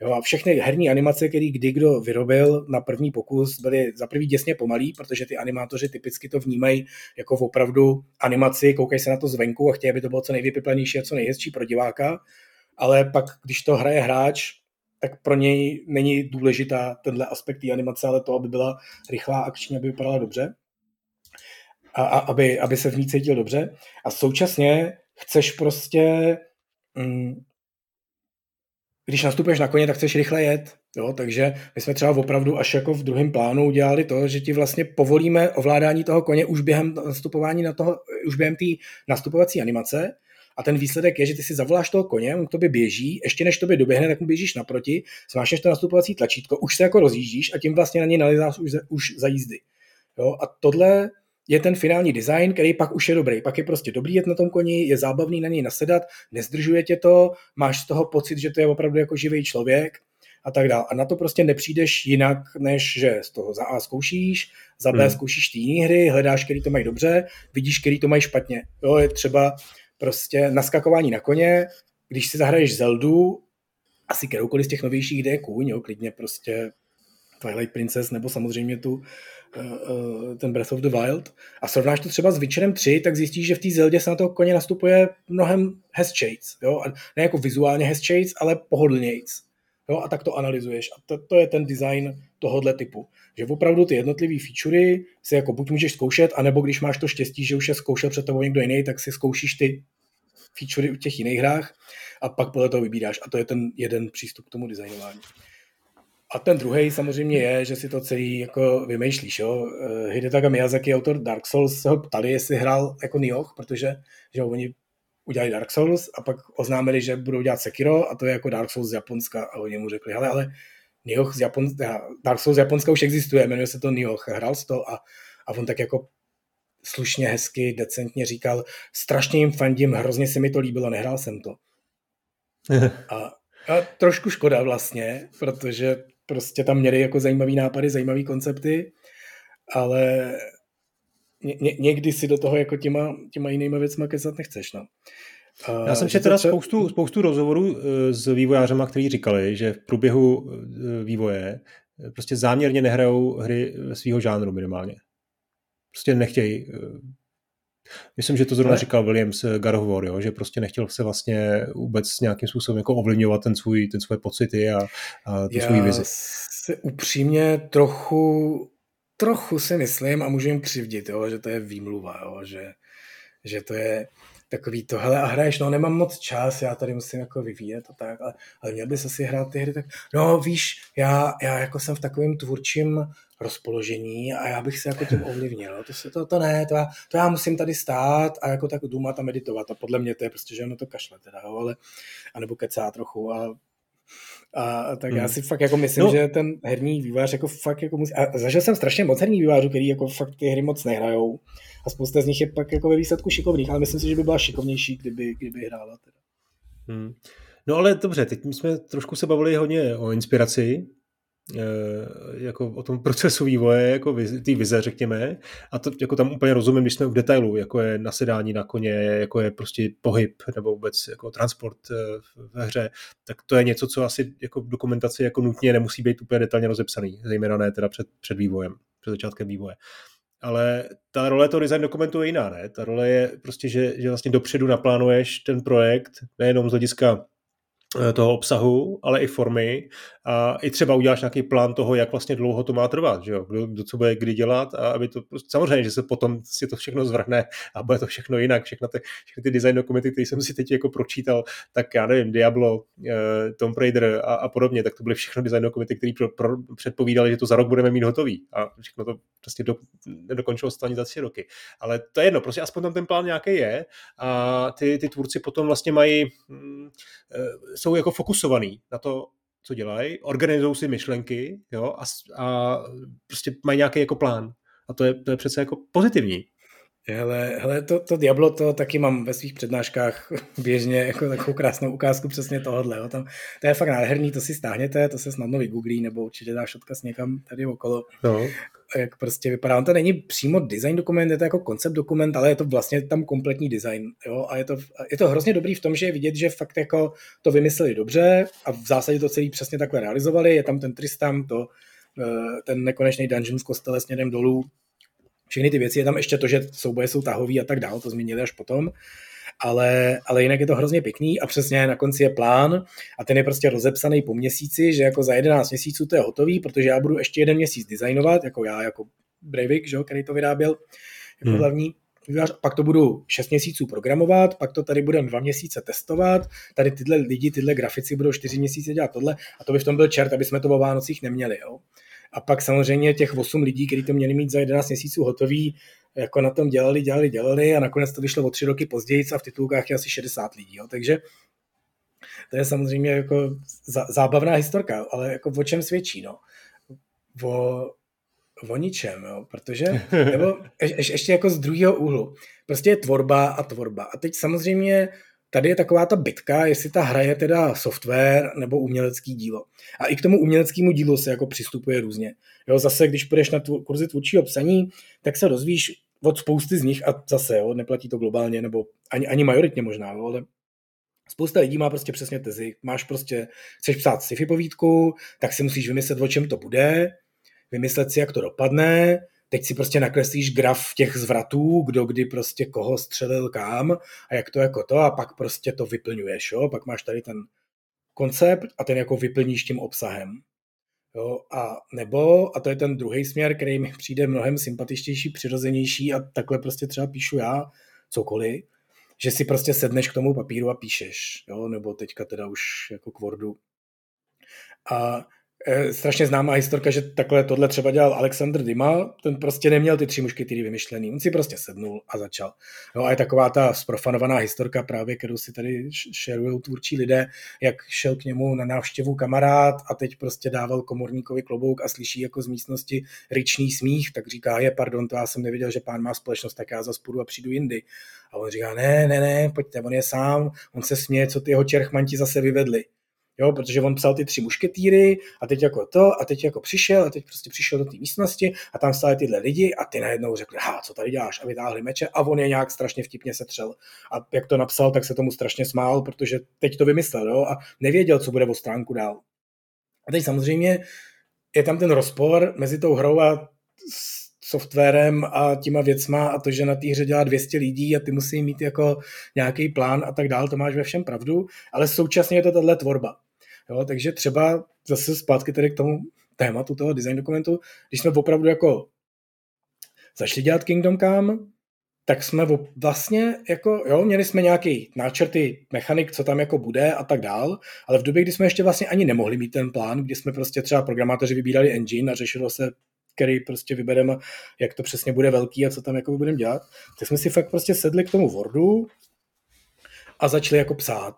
Jo, a všechny herní animace, které kdo vyrobil na první pokus, byly za prvý děsně pomalý, protože ty animátoři typicky to vnímají jako opravdu animaci, koukají se na to zvenku a chtějí, aby to bylo co nejvypiplanější a co nejhezčí pro diváka, ale pak, když to hraje hráč, tak pro něj není důležitá tenhle aspekt té animace, ale to, aby byla rychlá, akční, aby vypadala dobře a aby se v ní cítil dobře. A současně chceš prostě, když nastupuješ na koně, tak chceš rychle jet. Jo? Takže my jsme třeba opravdu až jako v druhém plánu udělali to, že ti vlastně povolíme ovládání toho koně už během nastupování už během té nastupovací animace. A ten výsledek je, že ty si zavoláš toho koně, on k tobě běží, ještě než tobě doběhne, tak mu běžíš naproti, smášneš to nastupovací tlačítko, už se jako rozjíždíš a tím vlastně na něj nalizáš už za jízdy. Jo? A tohle je ten finální design, který pak už je dobrý. Pak je prostě dobrý jet na tom koni, je zábavný na něj nasedat, nezdržuje tě to, máš z toho pocit, že to je opravdu jako živý člověk a tak dále. A na to prostě nepřijdeš jinak, než že z toho za A zkoušíš, za B zkoušíš ty jiné hry, hledáš, který to mají dobře, vidíš, který to mají špatně. Jo? Je třeba prostě naskakování na koně, když si zahraješ Zeldu, asi kteroukoliv z těch novějších, kde je kůň, jo, klidně prostě Twilight Princess nebo samozřejmě tu ten Breath of the Wild a srovnáš to třeba s Witcherem 3, tak zjistíš, že v té Zeldě se na toho koně nastupuje mnohem hezčejc, jo, a ne jako vizuálně hezčejc, ale pohodlnějc, jo, a tak to analyzuješ a to je ten design tohohle typu, že opravdu ty jednotlivé featurey si jako buď můžeš zkoušet, anebo když máš to štěstí, že už je zkoušel před tebou někdo jiný, tak si zkoušíš ty featurey u těch jiných hrách a pak podle toho vybíráš a to je ten jeden přístup k tomu designování. A ten druhý samozřejmě je, že si to celý jako vymýšlíš. Jo? Hidetaka Miyazaki, autor Dark Souls, se ho ptali, jestli hrál jako Nioh, protože že oni udělali Dark Souls a pak oznámili, že budou dělat Sekiro a to je jako Dark Souls z Japonska a oni mu řekli, hele, ale Nioh z Japonska, Dark Souls z Japonska už existuje, jmenuje se to Nioh, hrál jsi to a on tak jako slušně, hezky, decentně říkal, strašně jim fandím, hrozně se mi to líbilo, nehrál jsem to. A trošku škoda vlastně, protože prostě tam měli jako zajímavý nápady, zajímavý koncepty, ale někdy si do toho jako těma jinýma věcma kecat nechceš. No. Já jsem četl spoustu rozhovorů s vývojářema, kteří říkali, že v průběhu vývoje prostě záměrně nehrajou hry svýho žánru minimálně. Prostě nechtějí. Myslím, že to zrovna říkal Williams God of War, jo, že prostě nechtěl se vlastně vůbec nějakým způsobem jako ovlivňovat ten svoje pocity a tu svoji vizi. Já se upřímně trochu si myslím a můžu jim křivdit, jo, že to je výmluva, jo, že to je takový to, hele a hraješ, no nemám moc čas, já tady musím jako vyvíjet a tak, ale měl bys asi hrát ty hry tak, no víš, já jako jsem v takovém tvůrčím rozpoložení a já bych se jako tím ovlivnil. To já musím tady stát a jako tak důmat a meditovat a podle mě to je prostě, že ono to kašle teda, jo, ale anebo kecá trochu a tak já si fakt jako myslím, že ten herní vývář jako fakt jako musí, a zažil jsem strašně moc herní vývářů, který jako fakt ty hry moc nehrajou a spousta z nich je pak jako ve výsledku šikovných, ale myslím si, že by byla šikovnější, kdyby hrála teda. No ale dobře, teď jsme trošku se bavili hodně o inspiraci, jako o tom procesu vývoje, jako ty vize, řekněme, a to jako tam úplně rozumím, když jsme v detailu, jako je nasedání na koně, jako je prostě pohyb nebo vůbec jako transport ve hře, tak to je něco, co asi jako v dokumentaci jako nutně nemusí být úplně detailně rozepsaný, zejména ne teda před vývojem, před začátkem vývoje. Ale ta role toho design dokumentu je jiná, ne? Ta role je prostě, že vlastně dopředu naplánuješ ten projekt, nejenom z hlediska toho obsahu, ale i formy a i třeba uděláš nějaký plán toho, jak vlastně dlouho to má trvat, že jo? Kdo co bude kdy dělat a aby to prostě, samozřejmě, že se potom si to všechno zvrhne a bude to všechno jinak, všechny ty design dokumenty, které jsem si teď jako pročítal, tak já nevím, Diablo, Tomb Raider a podobně, tak to byly všechno design dokumenty, které předpovídali, že to za rok budeme mít hotový a všechno to prostě nedokončilo se ani za 3 roky. Ale to je jedno, prostě aspoň tam ten plán nějaký je a ty tvůrci potom vlastně mají jsou jako fokusovaný na to, co dělají, organizují si myšlenky, jo, a prostě mají nějaký jako plán. A to je přece jako pozitivní. Hele, to Diablo, to taky mám ve svých přednáškách běžně jako takovou krásnou ukázku přesně tohodle. Jo. Tam, to je fakt nádherný, to si stáhněte, to se snadno vygooglí, nebo určitě dáš odkaz někam tady okolo. No. Jak prostě vypadá. On to není přímo design dokument, je to jako koncept dokument, ale je to vlastně tam kompletní design. Jo? A je to hrozně dobrý v tom, že je vidět, že fakt jako to vymysleli dobře a v zásadě to celý přesně takhle realizovali. Je tam ten Tristan, ten nekonečný dungeon v kostele směrem dolů. Všechny ty věci, je tam ještě to, že souboje jsou tahový a tak dál, to změnili až potom. Ale jinak je to hrozně pěkný a přesně na konci je plán a ten je prostě rozepsaný po měsíci, že jako za 11 měsíců to je hotový, protože já budu ještě 1 měsíc designovat, jako já, jako Breivik, že, který to vyráběl jako hlavní. Pak to budu 6 měsíců programovat, pak to tady budem 2 měsíce testovat, tady tyhle lidi, tyhle grafici budou 4 měsíce dělat tohle a to by v tom byl čert, aby jsme to o Vánocích neměli, jo. A pak samozřejmě těch 8 lidí, kteří to měli mít za 11 měsíců hotový, jako na tom dělali a nakonec to vyšlo o 3 roky později a v titulkách je asi 60 lidí. Jo. Takže to je samozřejmě jako zábavná historka, ale jako o čem svědčí? No? O ničem, jo? Protože nebo ještě jako z druhého úhlu. Prostě je tvorba. A teď samozřejmě tady je taková ta bitka, jestli ta hra je teda software nebo umělecký dílo. A i k tomu uměleckému dílu se jako přistupuje různě. Jo, zase, když půjdeš na kurzy tvůrčího psaní, tak se dozvíš od spousty z nich, a zase, jo, neplatí to globálně, nebo ani majoritně možná, jo, ale spousta lidí má prostě přesně tezi. Chceš psát sci-fi povídku, tak si musíš vymyslet, o čem to bude, vymyslet si, jak to dopadne, teď si prostě nakreslíš graf těch zvratů, kdo kdy prostě koho střelil kam a jak to jako to a pak prostě to vyplňuješ, jo? Pak máš tady ten koncept a ten jako vyplníš tím obsahem. Jo? A nebo, a to je ten druhý směr, který mi přijde mnohem sympatičtější, přirozenější a takhle prostě třeba píšu já cokoliv, že si prostě sedneš k tomu papíru a píšeš, jo? Nebo teďka teda už jako k Wordu. A strašně známá historka, že takhle tohle třeba dělal Alexander Dima, ten prostě neměl ty tři muškytýry vymyšlený, on si prostě sednul a začal. No a je taková ta zprofanovaná historka právě, kterou si tady šerujou tvůrčí lidé, jak šel k němu na návštěvu kamarád a teď prostě dával komorníkovi klobouk a slyší jako z místnosti ryčný smích, tak říká, je pardon, to já jsem nevěděl, že pán má společnost, tak já zas půjdu a přijdu jindy. A on říká, ne, pojďte, on je sám, on se směje, co ty jeho čerchmanti zase vyvedli. Jo, protože on psal ty tři mušketýry a teď jako to a teď jako přišel a teď prostě přišel do té místnosti a tam stály tyhle lidi a ty najednou řekli, co tady děláš a vytáhli meče a on je nějak strašně vtipně setřel a jak to napsal, tak se tomu strašně smál, protože teď to vymyslel, jo, a nevěděl, co bude o stránku dál. A teď samozřejmě je tam ten rozpor mezi tou hrou a softwarem a těma věcma a to, že na té hře dělá 200 lidí a ty musí mít jako nějaký plán a tak dál, to máš ve všem pravdu, ale současně je to tato tvorba. Jo, takže třeba zase zpátky tady k tomu tématu toho design dokumentu, když jsme opravdu jako začali dělat Kingdom Come, tak jsme vlastně jako, jo, měli jsme nějaký náčrty mechanik, co tam jako bude a tak dál, ale v době, kdy jsme ještě vlastně ani nemohli mít ten plán, kdy jsme prostě třeba programátoři vybírali engine a řešilo se, který prostě vybereme, jak to přesně bude velký a co tam jako budeme dělat, tak jsme si fakt prostě sedli k tomu Wordu a začali jako psát.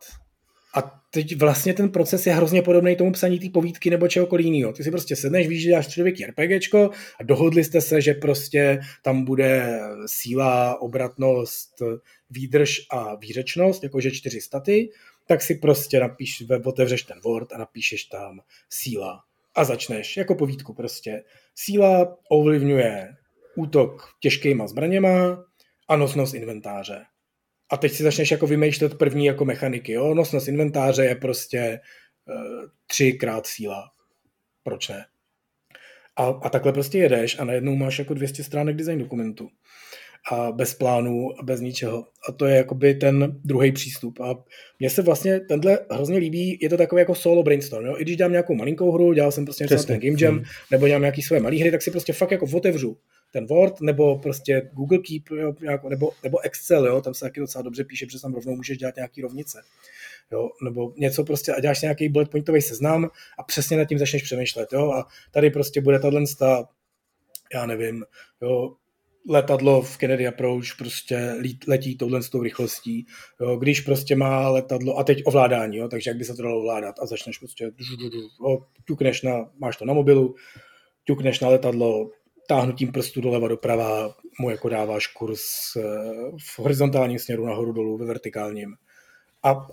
A teď vlastně ten proces je hrozně podobný tomu psaní té povídky nebo čehokoliv jiného. Ty si prostě sedneš, víš, že děláš středověký RPGčko a dohodli jste se, že prostě tam bude síla, obratnost, výdrž a výřečnost, jakože 4 staty, tak si prostě napíš, otevřeš ten Word a napíšeš tam síla. A začneš jako povídku prostě. Síla ovlivňuje útok těžkýma zbraněma a nosnost inventáře. A teď si začneš jako vymýšlet první jako mechaniky. Jo? Nosnost inventáře je prostě 3x síla. Proč ne? A takhle prostě jedeš a najednou máš jako 200 stránek design dokumentu. A bez plánů a bez ničeho. A to je jakoby ten druhý přístup. A mně se vlastně tenhle hrozně líbí, je to takový jako solo brainstorm. Jo? I když dám nějakou malinkou hru, dělal jsem prostě něco na ten Game Jam, nebo dělám nějaký své malé hry, tak si prostě fakt jako otevřu ten Word, nebo prostě Google Keep, jo, nějakou, nebo Excel, jo? Tam se taky docela dobře píše, protože tam rovnou můžeš dělat nějaký rovnice. Jo? Nebo něco prostě a děláš nějaký bullet pointový seznam a přesně nad tím začneš přemýšlet. Jo? A tady prostě bude tato, já nevím, jo, letadlo v Kennedy Approach prostě letí touhle s tou rychlostí, jo, když prostě má letadlo, a teď ovládání, jo, takže jak by se to dalo ovládat a začneš prostě, ťukneš na, máš to na mobilu, ťukneš na letadlo, táhnutím prstu doleva doprava, mu jako dáváš kurz v horizontálním směru nahoru dolů, ve vertikálním.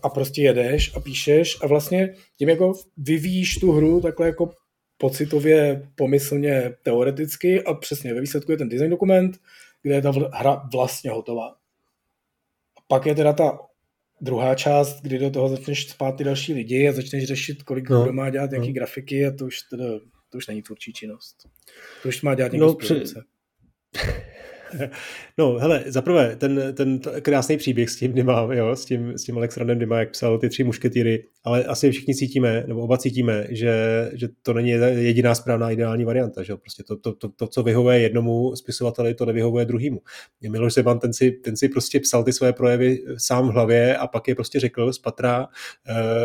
A prostě jedeš a píšeš a vlastně tím jako vyvíjíš tu hru takhle jako pocitově, pomyslně, teoreticky a přesně ve výsledku je ten design dokument, kde je ta hra vlastně hotová. A pak je teda ta druhá část, kdy do toho začneš spát ty další lidi a začneš řešit, kolik kdo má dělat nějaký grafiky a to už není tvůrčí činnost. To už má dělat někdo z produkce. No, hele, zaprvé, ten krásný příběh s tím Dima, jo, s tím Alexandrem Dima, jak psal ty tři mušketýry, ale asi všichni cítíme, nebo oba cítíme, že to není jediná správná ideální varianta, že prostě to co vyhovuje jednomu spisovateli, to nevyhovuje druhýmu. Miloš Zeman, ten si prostě psal ty své projevy sám v hlavě a pak je prostě řekl z patra,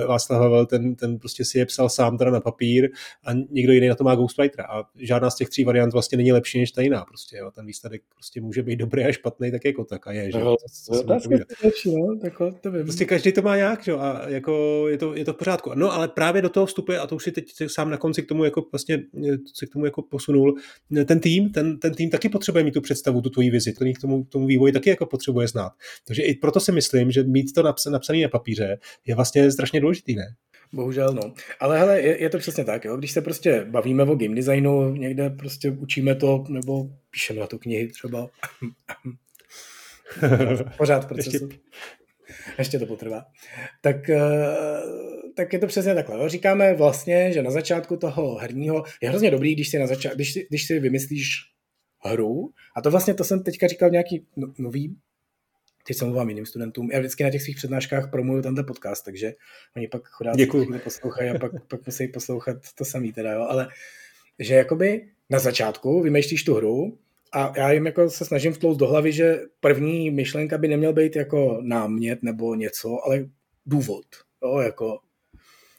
Václav Havel, ten prostě si je psal sám teda na papír a někdo jiný na to má ghostwritera a žádná z těch tří variant vlastně není lepší než ta jiná prostě, jo, ten výsledek prostě může být dobrý a špatný, tak jako tak a je, že? Prostě každý to má nějak, že? A jako je to v pořádku. No, ale právě do toho vstupuje, a to už si teď sám na konci k tomu jako vlastně se k tomu jako posunul, ten tým taky potřebuje mít tu představu, tu tvojí vizi, ten k tomu vývoji taky jako potřebuje znát. Takže i proto si myslím, že mít to napsané na papíře je vlastně strašně důležitý, ne? Bohužel, no. Ale hele, je to přesně tak, jo. Když se prostě bavíme o game designu, někde prostě učíme to, nebo píšeme na to knihy třeba. Pořád procesu. Ještě to potrvá. Tak tak je to přesně takhle. Říkáme vlastně, že na začátku toho herního je hrozně dobrý, když si, když si vymyslíš hru, a to vlastně to jsem teďka říkal v nějaký nový, teď se mluvám jiným studentům, já vždycky na těch svých přednáškách promuju tenhle podcast, takže oni pak chodáci poslouchají a pak musí poslouchat to samý teda, jo, ale že jakoby na začátku vymýšlíš tu hru a já jim jako se snažím vtlout do hlavy, že první myšlenka by neměl být jako námět nebo něco, ale důvod, jo, jako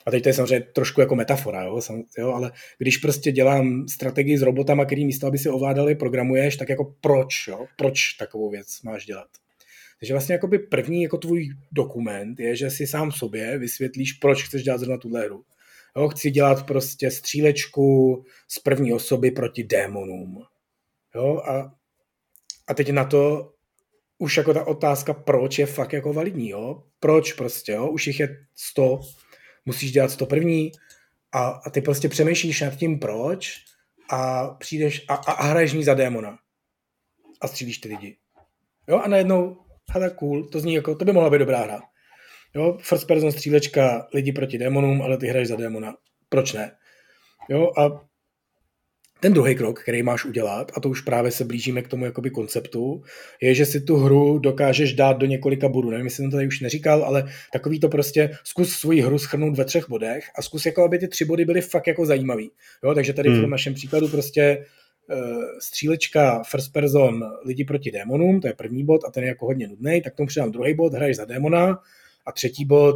a teď to je samozřejmě trošku jako metafora, jo, ale když prostě dělám strategii s robotama, který místo, aby si ovládali, programuješ, tak jako proč, jo, proč takovou věc máš dělat. Takže vlastně jakoby první jako tvůj dokument je, že si sám sobě vysvětlíš, proč chceš dělat zrovna tuhle hru. Jo, chci dělat prostě střílečku z první osoby proti démonům. Jo, a teď na to už jako ta otázka, proč je fakt jako validní, jo. Proč prostě, jo, už jich je 100, musíš dělat 101. A ty prostě přemýšlíš nad tím, proč, a přijdeš a hraješ ní za démona. A střílíš ty lidi. Jo, a najednou hele, cool, to zní jako, to by mohla být dobrá hra. Jo, first person střílečka, lidi proti démonům, ale ty hraješ za démona. Proč ne? Jo, a ten druhý krok, který máš udělat, a to už právě se blížíme k tomu jakoby konceptu, je, že si tu hru dokážeš dát do několika bodů. Nevím, jestli jsem to tady už neříkal, ale takový to prostě, zkus svoji hru shrnout ve 3 bodech a zkus, jako, aby ty 3 body byly fakt jako zajímavý. Jo, takže tady v tom našem příkladu prostě střílečka first person lidi proti démonům, to je první bod a ten je jako hodně nudnej, tak tomu přidám druhý bod, hraješ za démona, a třetí bod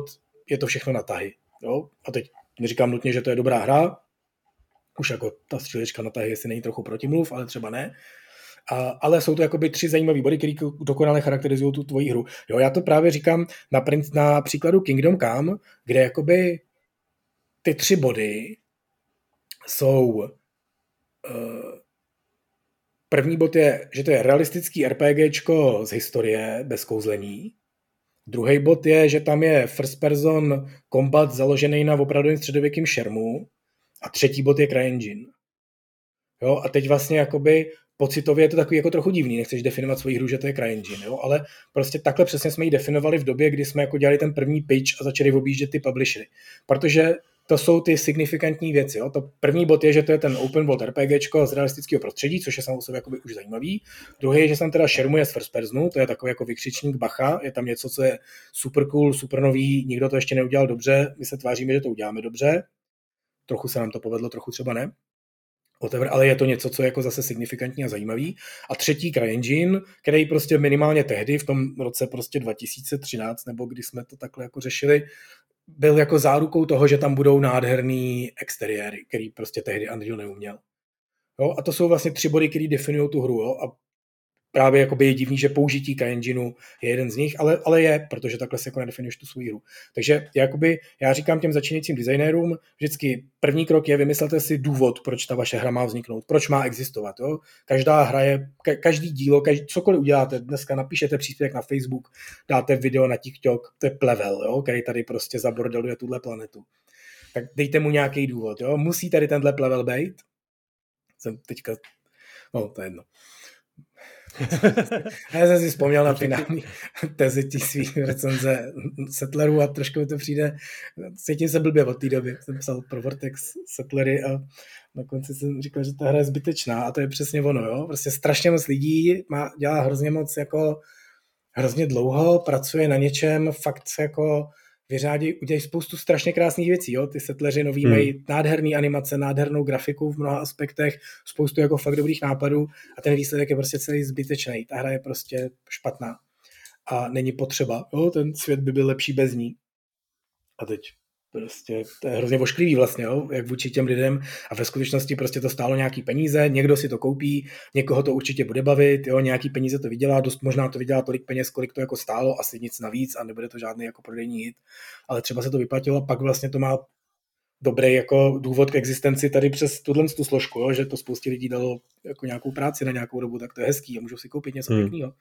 je to všechno na tahy. Jo? A teď neříkám nutně, že to je dobrá hra, už jako ta střílečka na tahy, jestli není trochu protimluv, ale třeba ne. Ale jsou to jakoby 3 zajímavý body, které dokonale charakterizují tu tvoji hru. Jo, já to právě říkám na příkladu Kingdom Come, kde jakoby ty 3 body jsou první bod je, že to je realistický RPGčko z historie bez kouzlení. Druhý bod je, že tam je first person combat založený na opravdovém středověkém šermu. A třetí bod je CryEngine. Jo, a teď vlastně jakoby pocitově je to takový jako trochu divný, nechceš definovat svoji hru, že to je CryEngine, jo, ale prostě takhle přesně jsme ji definovali v době, kdy jsme jako dělali ten první pitch a začali objíždět ty publishery. Protože to jsou ty signifikantní věci. Jo. To první bod je, že to je ten open world RPGčko z realistického prostředí, což je samozřejmě jakoby už zajímavý. Druhý je, že tam teda šermuje z first personu, to je takový jako vykřičník bacha, je tam něco, co je super cool, super nový, nikdo to ještě neudělal dobře, my se tváříme, že to uděláme dobře. Trochu se nám to povedlo, trochu třeba ne. Ale je to něco, co je jako zase signifikantní a zajímavý. A třetí CryEngine, který prostě minimálně tehdy, v tom roce prostě 2013, nebo když jsme to takhle jako řešili, byl jako zárukou toho, že tam budou nádherný exteriéry, který prostě tehdy Unreal neuměl. Jo, a to jsou vlastně 3 body, který definují tu hru. Jo, a právě jakoby je divný, že použití CryEngineu je jeden z nich, ale je, protože takhle se jako nedefinuješ tu svou hru. Takže jakoby, já říkám těm začínajícím designérům, vždycky první krok je vymyslete si důvod, proč ta vaše hra má vzniknout, proč má existovat. Jo? Každá hra je, každý dílo, cokoliv uděláte, dneska napíšete příspěvek na Facebook, dáte video na TikTok, to je plevel, jo? Který tady prostě zabordeluje tuhle planetu. Tak dejte mu nějaký důvod. Jo? Musí tady tenhle plevel být? Jsem teďka... No, to je jedno. Já jsem si vzpomněl na finální tezi tí svých recenze Settlerů a trošku mi to přijde, cítím se blbě od té doby, jsem psal pro Vortex Settlery a na konci jsem říkal, že ta hra je zbytečná a to je přesně ono, jo, prostě strašně moc lidí dělá hrozně moc jako hrozně dlouho, pracuje na něčem, fakt se jako vyřádí, udělají spoustu strašně krásných věcí, jo, ty Settleři noví mají nádherný animace, nádhernou grafiku v mnoha aspektech, spoustu jako fakt dobrých nápadů a ten výsledek je prostě celý zbytečný, ta hra je prostě špatná a není potřeba, jo, ten svět by byl lepší bez ní. A teď prostě to je hrozně ošklivý vlastně, jo, jak vůči těm lidem a ve skutečnosti prostě to stálo nějaký peníze, někdo si to koupí, někoho to určitě bude bavit, jo, nějaký peníze to vydělá, dost možná to vydělá tolik peněz, kolik to jako stálo, asi nic navíc a nebude to žádný jako prodejní hit, ale třeba se to vyplatilo a pak vlastně to má dobrý jako důvod k existenci tady přes tuhle tu složku, jo, že to spoustě lidí dalo jako nějakou práci na nějakou dobu, tak to je hezký a můžou si koupit něco pěkného.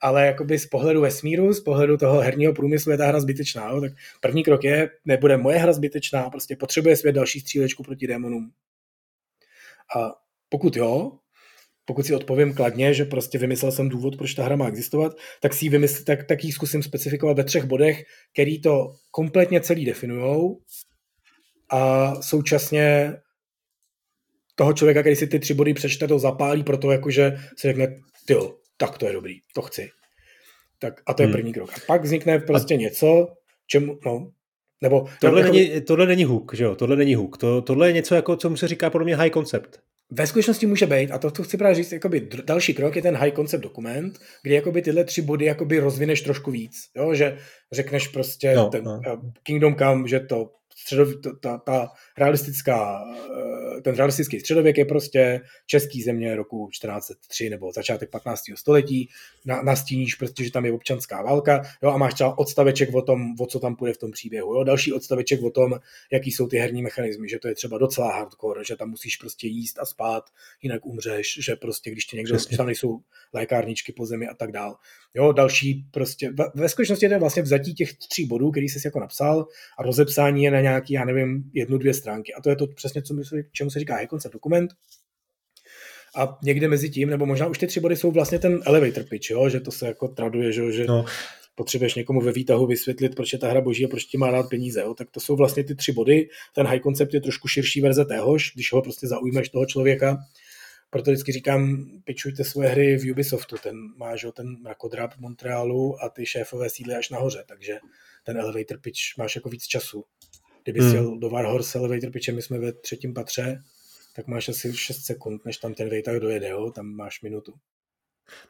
Ale jakoby z pohledu vesmíru, z pohledu toho herního průmyslu je ta hra zbytečná. Jo? Tak první krok je, nebude moje hra zbytečná, prostě potřebuje svět další střílečku proti démonům. A pokud jo, pokud si odpovím kladně, že prostě vymyslel jsem důvod, proč ta hra má existovat, tak si ji zkusím specifikovat ve 3 bodech, který to kompletně celý definujou a současně toho člověka, který si ty 3 body přečte, to zapálí proto, jakože si řekne, tyjo, tak to je dobrý, to chci. Tak a to je první krok. A pak vznikne prostě něco, čemu, no, nebo... Tohle není hook, že jo, tohle není hook. Tohle je něco, jako, co mu se říká podle mě high concept. Ve skutečnosti může být, a to chci právě říct, jakoby další krok je ten high concept dokument, kdy jakoby tyhle 3 body jakoby rozvineš trošku víc, jo? Že řekneš prostě Kingdom Come, že ta realistická, ten realistický středověk je prostě český země roku 1403 nebo začátek 15. století, nastíníš prostě, že tam je občanská válka, jo? A máš třeba odstaveček o tom, o co tam půjde v tom příběhu, jo? Další odstaveček o tom, jaký jsou ty herní mechanismy, že to je třeba docela hardcore, že tam musíš prostě jíst a spát, jinak umřeš, že prostě když tě někdo, tam nejsou lékárničky po zemi a tak dál. Jo, další prostě, ve skutečnosti je to vlastně vzatí těch 3 bodů, který jsi jako napsal a rozepsání je na nějaký, já nevím, 1-2 stránky. A to je to přesně, čemu se říká high concept dokument. A někde mezi tím, nebo možná už ty 3 body jsou vlastně ten elevator pitch, jo? Že to se jako traduje, že potřebuješ někomu ve výtahu vysvětlit, proč je ta hra boží a proč ti má dát peníze. Jo? Tak to jsou vlastně ty 3 body. Ten high concept je trošku širší verze téhož, když ho prostě zaujmeš toho člověka. Proto vždycky říkám, pičujte svoje hry v Ubisoftu, ten má, že, ten mrakodrap Montrealu a ty šéfové sídly až nahoře, takže ten elevator pitch máš jako víc času. Kdyby jsi jel do Warhorse elevator pitchem, my jsme ve 3. patře, tak máš asi 6 sekund, než tam ten výtah dojede, jo? Tam máš minutu.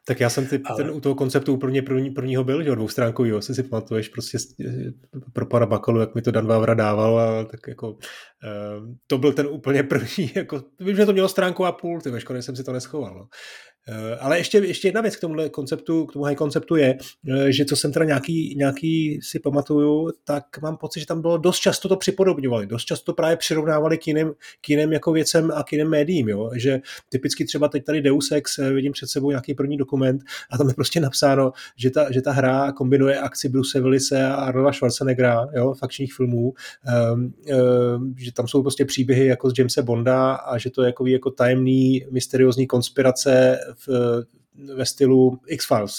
Tak já jsem ten u toho konceptu úplně prvního byl, že 2stránkový, jestli si pamatuješ, prostě pro pana Bakalu, jak mi to Dan Vávra dával, a tak jako to byl ten úplně první, jako vím, že to mělo stránku a půl, ty veško, jsem si to neschoval. No. Ale ještě jedna věc k tomuhle konceptu, k tomu high konceptu je, že co jsem teda nějaký si pamatuju, tak mám pocit, že tam bylo dost často to připodobňovali, dost často právě přirovnávali k jiným jako věcem a k jiným médiím, jo? Že typicky třeba teď tady Deus Ex, vidím před sebou nějaký první dokument a tam je prostě napsáno, že ta hra kombinuje akci Bruce Willise a Arnolda Schwarzeneggera, jo, fakčních filmů, že tam jsou prostě příběhy jako z Jamesa Bonda a že to je jako tajemný, mysteriózní konspirace ve stylu X-Files.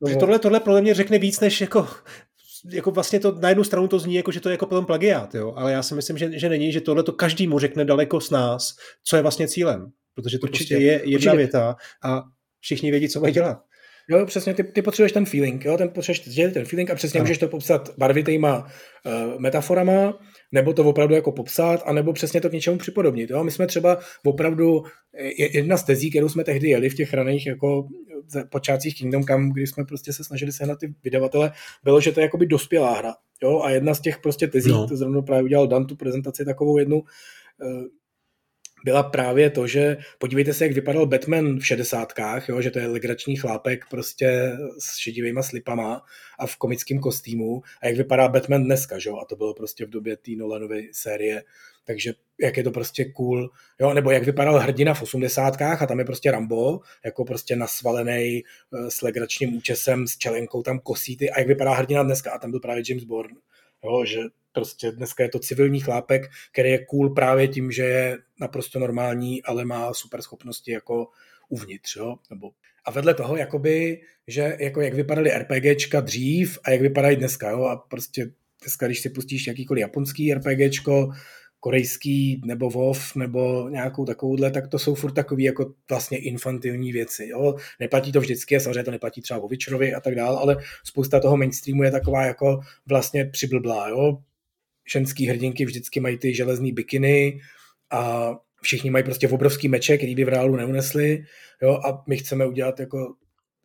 No. Tohle pro mě řekne víc, než jako vlastně to na jednu stranu to zní, jako, že to je jako potom plagiát, jo? Ale já si myslím, že není, že tohle to každý mu řekne daleko s nás, co je vlastně cílem, protože to určitě je jedna věta a všichni vědí, co mají dělat. Jo, přesně, ty potřebuješ ten feeling, jo? Potřebuješ ten feeling a přesně můžeš to popsat barvitýma metaforama, nebo to opravdu jako popsat, anebo přesně to k něčemu připodobnit. Jo? My jsme třeba opravdu, jedna z tezí, kterou jsme tehdy jeli v těch raných jako počátcích Kingdom Come, kdy jsme prostě se snažili sehnat ty vydavatele, bylo, že to je jakoby dospělá hra. Jo? A jedna z těch prostě tezí, to zrovna právě udělal Dan tu prezentaci takovou jednu, byla právě to, že podívejte se, jak vypadal Batman v 60kách, jo, že to je legrační chlápek prostě s šedivejma slipama a v komickém kostýmu a jak vypadá Batman dneska, že jo, a to bylo prostě v době té Nolanovy série, takže jak je to prostě cool, jo, nebo jak vypadal hrdina v 80kách a tam je prostě Rambo, jako prostě nasvalený s legračním účesem, s čelenkou tam kosí ty, a jak vypadá hrdina dneska a tam byl právě James Bourne, jo, že prostě dneska je to civilní chlápek, který je cool právě tím, že je naprosto normální, ale má super schopnosti jako uvnitř. Jo? Nebo... A vedle toho, jakoby, že jako jak vypadaly RPGčka dřív a jak vypadají dneska. Jo? A prostě dneska, když si pustíš jakýkoliv japonský RPGčko, korejský nebo WoW nebo nějakou takovouhle, tak to jsou furt takový jako vlastně infantilní věci. Jo? Neplatí to vždycky, samozřejmě to neplatí třeba o Witcherovi a tak dál, ale spousta toho mainstreamu je taková jako vlastně přiblblá, jo. Ženský hrdinky vždycky mají ty železný bikiny a všichni mají prostě obrovský meče, který by v reálu neunesli, jo, a my chceme udělat jako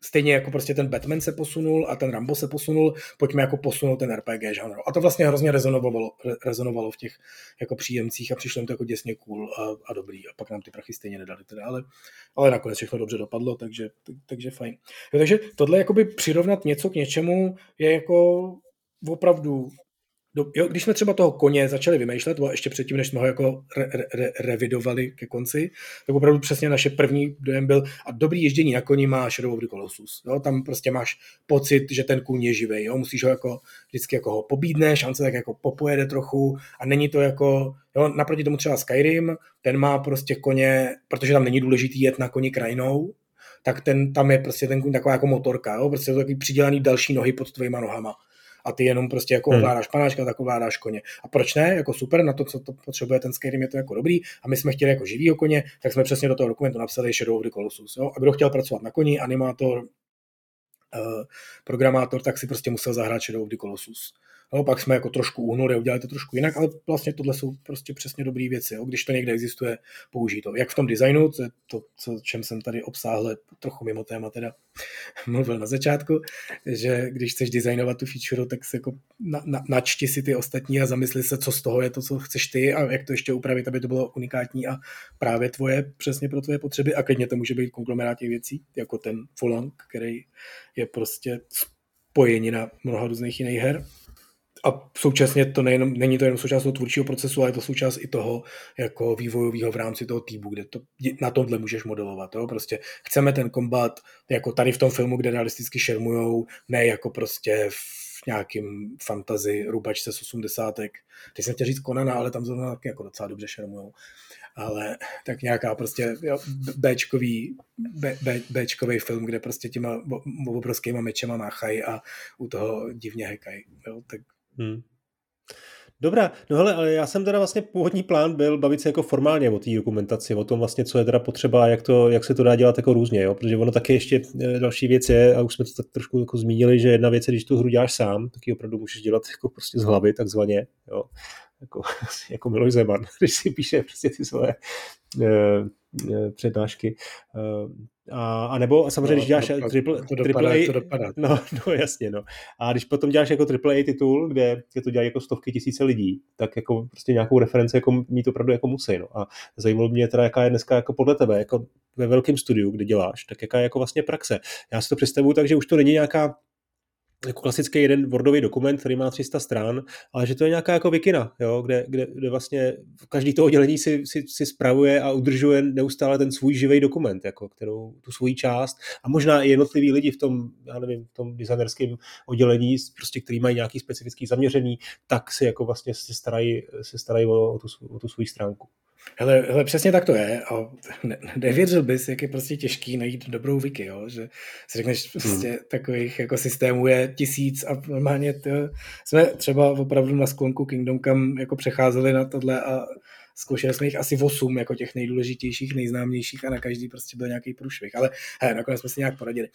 stejně jako prostě ten Batman se posunul a ten Rambo se posunul, pojďme jako posunout ten RPG žánr. A to vlastně hrozně rezonovalo v těch jako příjemcích a přišlo jim to jako děsně cool a dobrý. A pak nám ty prachy stejně nedali teda, ale nakonec všechno dobře dopadlo, takže fajn. Jo, takže tohle jakoby přirovnat něco k něčemu je jako opravdu Jo, když jsme třeba toho koně začali vymýšlet, bo ještě předtím, než jsme ho jako revidovali ke konci, tak opravdu přesně naše první dojem byl, a dobrý ježdění na koni má Shadow of the Colossus. Jo, tam prostě máš pocit, že ten kůň je živej. Jo, musíš ho jako vždycky jako ho pobídneš, on se tak jako popojede trochu a není to jako, jo, naproti tomu třeba Skyrim, ten má prostě koně, protože tam není důležitý jet na koni krajinou, tak ten, tam je prostě ten kůň taková jako motorka, jo, prostě to takový přidělaný další nohy pod tvýma nohama. A ty jenom prostě jako ovládáš panáčka, tak ovládáš koně. A proč ne? Jako super, na to, co to potřebuje ten Skyrim, je to jako dobrý. A my jsme chtěli jako živýho koně, tak jsme přesně do toho dokumentu napsali Shadow of the Colossus. Jo? A kdo chtěl pracovat na koni, animátor, programátor, tak si prostě musel zahrát Shadow of the Colossus. No, pak jsme jako trošku uhnuli, udělali to trošku jinak, ale vlastně tohle jsou prostě přesně dobré věci. Jo? Když to někde existuje, použij to. Jak v tom designu, to je to, co, čem jsem tady obsáhle trochu mimo téma teda mluvil na začátku, že když chceš designovat tu feature, tak se jako načti si ty ostatní a zamysli se, co z toho je to, co chceš ty a jak to ještě upravit, aby to bylo unikátní a právě tvoje, přesně pro tvoje potřeby a klidně to může být konglomerát těch věcí, jako ten Wo Long, který je prostě spojenina mnoha různých jiných her. A současně to nejenom, není to jenom součást toho tvůrčího procesu, ale je to součást i toho jako vývojového v rámci toho týmu, kde to, na tomhle můžeš modelovat. Jo? Prostě chceme ten kombat jako tady v tom filmu, kde realisticky šermujou, ne jako prostě v nějakým fantasy rubačce z 80. Teď jsem chtěl říct Konana, ale tam zrovna taky jako docela dobře šermujou. Ale tak nějaká prostě jo, Bčkový film, kde prostě těma obrovskýma mečema máchají a u toho divně hekají. Tak Dobrá, no hele, ale já jsem teda vlastně původní plán byl bavit se jako formálně o té dokumentaci, o tom vlastně, co je teda potřeba a jak se to dá dělat jako různě, jo? Protože ono taky ještě další věc je, a už jsme to tak trošku jako zmínili, že jedna věc je, když tu hru děláš sám, tak ji opravdu můžeš dělat jako prostě z hlavy takzvaně, jo? Jako Miloš Zeman, když si píše prostě ty svoje přednášky. A nebo samozřejmě, když děláš AAA... No, jasně, no. A když potom děláš jako AAA titul, kde to dělají jako stovky tisíce lidí, tak jako prostě nějakou referenci jako mít opravdu jako musí, no. A zajímalo mě teda, jaká je dneska jako podle tebe, jako ve velkém studiu, kde děláš, tak jaká je jako vlastně praxe. Já si to představuju tak, že už to není nějaká jako klasický jeden Wordový dokument, který má 300 stran, ale že to je nějaká jako wikina, jo, kde vlastně každý to oddělení si spravuje a udržuje neustále ten svůj živý dokument, jako kterou tu svoji část a možná i jednotliví lidi v tom, já nevím, v tom designerském oddělení, prostě který mají nějaký specifický zaměření, tak si jako vlastně se starají o tu svou stránku. Hele, přesně tak to je a nevěřil bys, jak je prostě těžký najít dobrou wiki, jo? Že si řekneš prostě takových jako systémů je 1000 a normálně jsme třeba opravdu na sklonku Kingdom Come jako přecházeli na tohle a zkoušeli jsme jich asi 8 jako těch nejdůležitějších, nejznámějších a na každý prostě byl nějaký průšvih, ale hej, nakonec jsme si nějak poradili.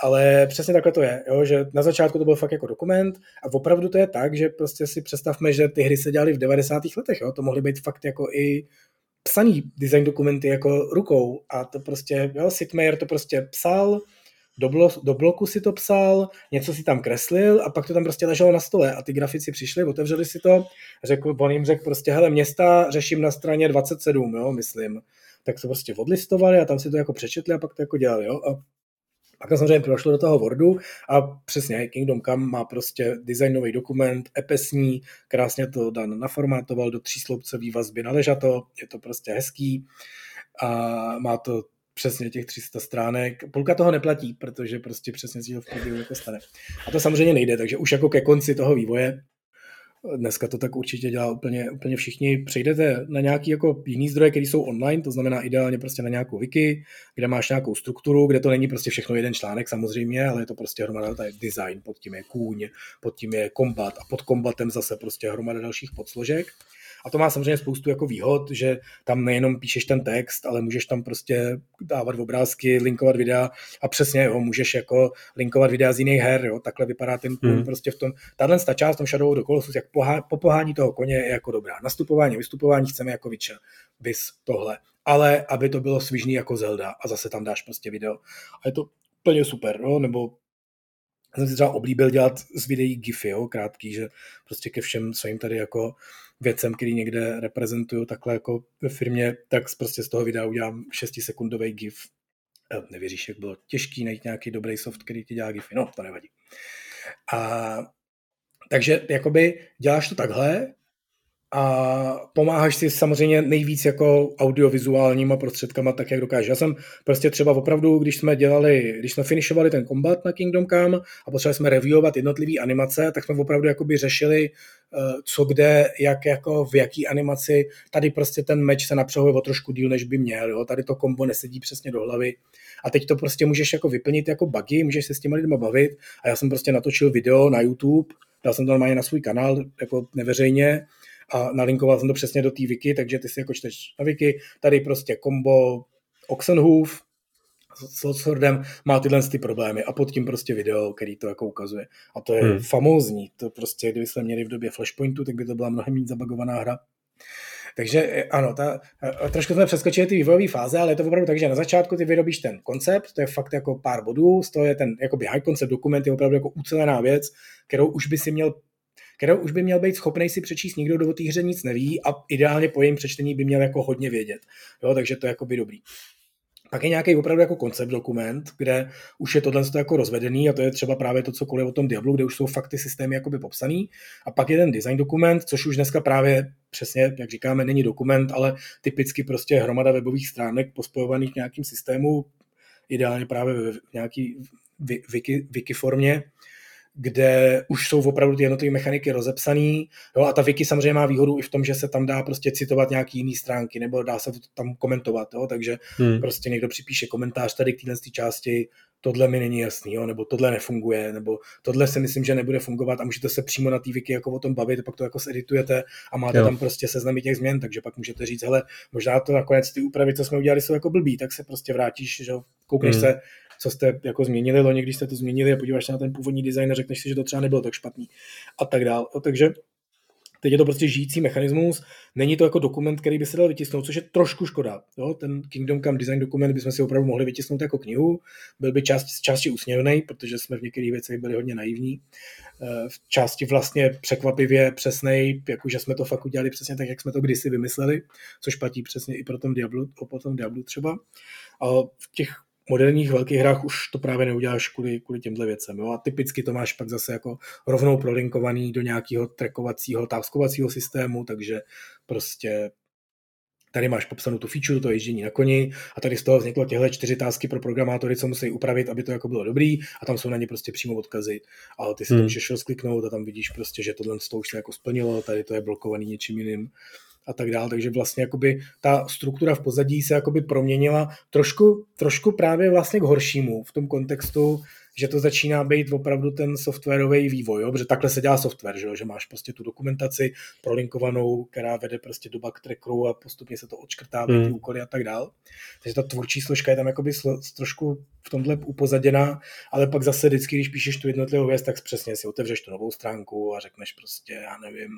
Ale přesně takhle to je, jo? Že na začátku to byl fakt jako dokument a opravdu to je tak, že prostě si představme, že ty hry se dělaly v 90. letech, jo? To mohly být fakt jako i psaný design dokumenty jako rukou a to prostě, jo, Sid Meier to prostě psal, do bloku si to psal, něco si tam kreslil a pak to tam prostě leželo na stole a ty grafici přišli, otevřeli si to, on jim řekl prostě, hele, města řeším na straně 27, jo, myslím. Tak to prostě odlistovali a tam si to jako přečetli a pak to jako dělali, jo, a pak samozřejmě prošlo do toho Wordu a přesně Kingdom Come má prostě designový dokument, epesní, krásně to Dan naformátoval do 3 sloupcové vazby na ležato, je to prostě hezký a má to přesně těch 300 stránek. Půlka toho neplatí, protože prostě přesně si to v průběhu jako stane. A to samozřejmě nejde, takže už jako ke konci toho vývoje dneska to tak určitě dělá úplně všichni. Přejdete na nějaký jako jiný zdroje, které jsou online, to znamená ideálně prostě na nějakou wiki, kde máš nějakou strukturu, kde to není prostě všechno jeden článek samozřejmě, ale je to prostě hromada, tady design, pod tím je kůň, pod tím je kombat a pod kombatem zase prostě hromada dalších podsložek. A to má samozřejmě spoustu jako výhod, že tam nejenom píšeš ten text, ale můžeš tam prostě dávat obrázky, linkovat videa a přesně jo, můžeš jako linkovat videa z jiných her, jo, takhle vypadá ten kůň prostě v tom. Tahle ta část tom Shadow of the Colossus, jak po pohání toho koně je jako dobrá. Nastupování, vystupování chceme jako Witcher, bys tohle. Ale aby to bylo svižný jako Zelda a zase tam dáš prostě video. A je to úplně super, jo, nebo jsem si třeba oblíbil dělat z videí gify, jo, krátký, že prostě ke všem svým tady jako věcem, který někde reprezentuju takhle jako ve firmě, tak prostě z toho videa udělám 6-sekundový gif. Nevěříš, jak bylo těžký najít nějaký dobrý soft, který ti dělá gify. No, to nevadí. A Takže jakoby děláš to takhle a pomáháš si samozřejmě nejvíc jako audiovizuálníma prostředkama, tak jak dokážeš. Já jsem prostě třeba opravdu, když jsme finišovali ten kombat na Kingdom Come a potřebovali jsme reviewovat jednotlivý animace, tak jsme opravdu jakoby řešili, co kde, jak jako v jaký animaci. Tady prostě ten meč se napřahuje o trošku díl, než by měl. Jo? Tady to kombo nesedí přesně do hlavy. A teď to prostě můžeš jako vyplnit jako bugy, můžeš se s těma lidma bavit. A já jsem prostě natočil video na YouTube, dal jsem to normálně na svůj kanál, jako neveřejně, a nalinkoval jsem to přesně do té wiki, takže ty si jako čteš na wiki. Tady prostě kombo Oxenhoof s Lodswordem má tyhle ty problémy a pod tím prostě video, který to jako ukazuje. A to je famózní. To prostě, kdyby jsme měli v době Flashpointu, tak by to byla mnohem méně zabagovaná hra. Takže ano, trošku jsme přeskočili ty vývojové fáze, ale je to opravdu tak, že na začátku ty vyrobíš ten koncept, to je fakt jako pár bodů, z toho je ten jakoby high concept dokument, je opravdu jako ucelená věc, kterou už by měl být schopný si přečíst někdo, kdo o té hře nic neví a ideálně po jejím přečtení by měl jako hodně vědět. Jo, takže to je jakoby dobrý. Pak je nějaký opravdu jako koncept dokument, kde už je tohle jako rozvedený a to je třeba právě to, co koluje o tom Diablu, kde už jsou fakt ty systémy jakoby popsaný. A pak je ten design dokument, což už dneska právě přesně, jak říkáme, není dokument, ale typicky prostě hromada webových stránek pospojovaných v nějakým systému, ideálně právě v nějaký wiki formě, kde už jsou opravdu ty jednotlivé mechaniky rozepsané. Jo, a ta wiki samozřejmě má výhodu i v tom, že se tam dá prostě citovat nějaký jiný stránky, nebo dá se to tam komentovat, jo, takže prostě někdo připíše komentář tady k téhle části, tohle mi není jasný, jo, nebo tohle nefunguje, nebo tohle si myslím, že nebude fungovat a můžete se přímo na té wiki jako o tom bavit, pak to jako editujete a máte tam prostě seznamy těch změn, takže pak můžete říct, hele, možná to nakonec ty úpravy, co jsme udělali, jsou jako blbý, tak se prostě vrátíš, že koukneš se, co jste jako změnili, loni, když jste to změnili a podíváš se na ten původní design a řekneš si, že to třeba nebylo tak špatný a tak dále. Takže teď je to prostě žijící mechanismus, není to jako dokument, který by se dal vytisknout, což je trošku škoda. Jo? Ten Kingdom Come design dokument bychom si opravdu mohli vytisknout jako knihu, byl by části usměvnej, protože jsme v některých věcech byli hodně naivní, v části vlastně překvapivě přesnej, jakože jsme to fakt udělali přesně tak, jak jsme to kdysi vymysleli, což platí přesně i pro ten Diablu třeba. A v těch moderních velkých hrách už to právě neuděláš kvůli těmhle věcem. Jo? A typicky to máš pak zase jako rovnou prolinkovaný do nějakého trackovacího, táskovacího systému, takže prostě tady máš popsanou tu feature, to ježdění na koni a tady z toho vzniklo těhle 4 tásky pro programátory, co musí upravit, aby to jako bylo dobrý a tam jsou na ně prostě přímo odkazy. Ale ty si to můžeš rozkliknout a tam vidíš prostě, že tohle už se jako splnilo, tady to je blokovaný něčím jiným a tak dále, takže vlastně jakoby ta struktura v pozadí se jakoby proměnila trošku právě vlastně k horšímu v tom kontextu, že to začíná být opravdu ten softwarový vývoj, jo? Protože takhle se dělá software, že máš prostě tu dokumentaci prolinkovanou, která vede prostě do backtrackeru a postupně se to odškrtává ty úkoly a tak dál. Takže ta tvůrčí složka je tam jakoby trošku v tomhle upozaděná, ale pak zase vždycky, když píšeš tu jednotlivou věc, tak přesně si otevřeš tu novou stránku a řekneš prostě, já nevím,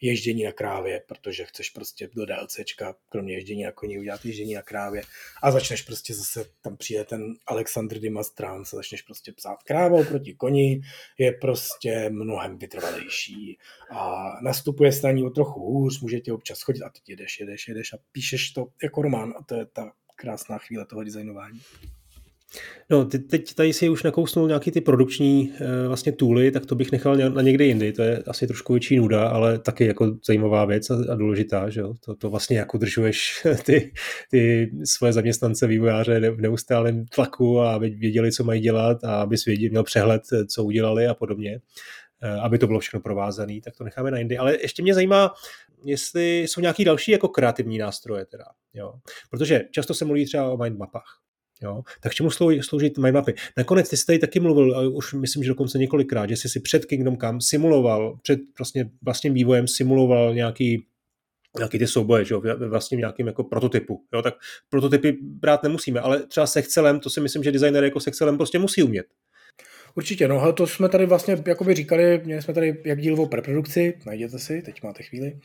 ježdění na krávě, protože chceš prostě do DLCčka, kromě ježdění na koni udělat ježdění na krávě a začneš prostě zase, tam přijde ten Alexandr Dimas Trans a začneš prostě psát krávou proti koni, je prostě mnohem vytrvalejší a nastupuje se na ní o trochu hůř, může tě občas chodit a teď jedeš a píšeš to jako román a to je ta krásná chvíle toho designování. No, teď tady si už nakousnul nějaký ty produkční vlastně tooly, tak to bych nechal na někde jindy, to je asi trošku větší nuda, ale taky jako zajímavá věc a důležitá, že jo, to vlastně jako držuješ ty svoje zaměstnance vývojáře v neustálém tlaku a aby věděli, co mají dělat a aby měl přehled, co udělali a podobně, aby to bylo všechno provázané, tak to necháme na jindy, ale ještě mě zajímá, jestli jsou nějaký další jako kreativní nástroje teda, jo, protože často se mluví třeba o mindmapách. Jo, tak čemu slouží mindmapy? Nakonec ty jsi tady taky mluvil, už myslím, že dokonce několikrát, že jsi si před Kingdom Come simuloval, před vlastním vývojem simuloval nějaký ty souboje, že jo, vlastně v nějakým jako prototypu, jo, tak prototypy brát nemusíme, ale třeba s Excelem, to si myslím, že designer jako s Excelem prostě musí umět. Určitě, no, ale to jsme tady vlastně jakoby říkali, měli jsme tady jak díl o preprodukci, najděte si, teď máte chvíli,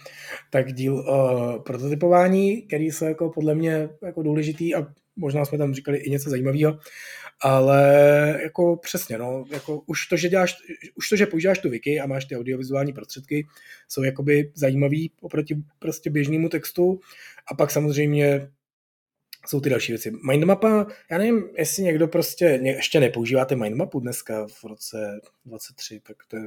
tak díl o prototypování, který jsou jako podle mě jako důležitý a možná jsme tam říkali i něco zajímavého, ale jako přesně, no, jako už to, že používáš tu wiki a máš ty audiovizuální prostředky, jsou jakoby zajímavý oproti prostě běžnému textu a pak samozřejmě jsou ty další věci. Mindmapa, já nevím, jestli někdo ještě nepoužíváte mindmapu dneska v roce 23, tak to je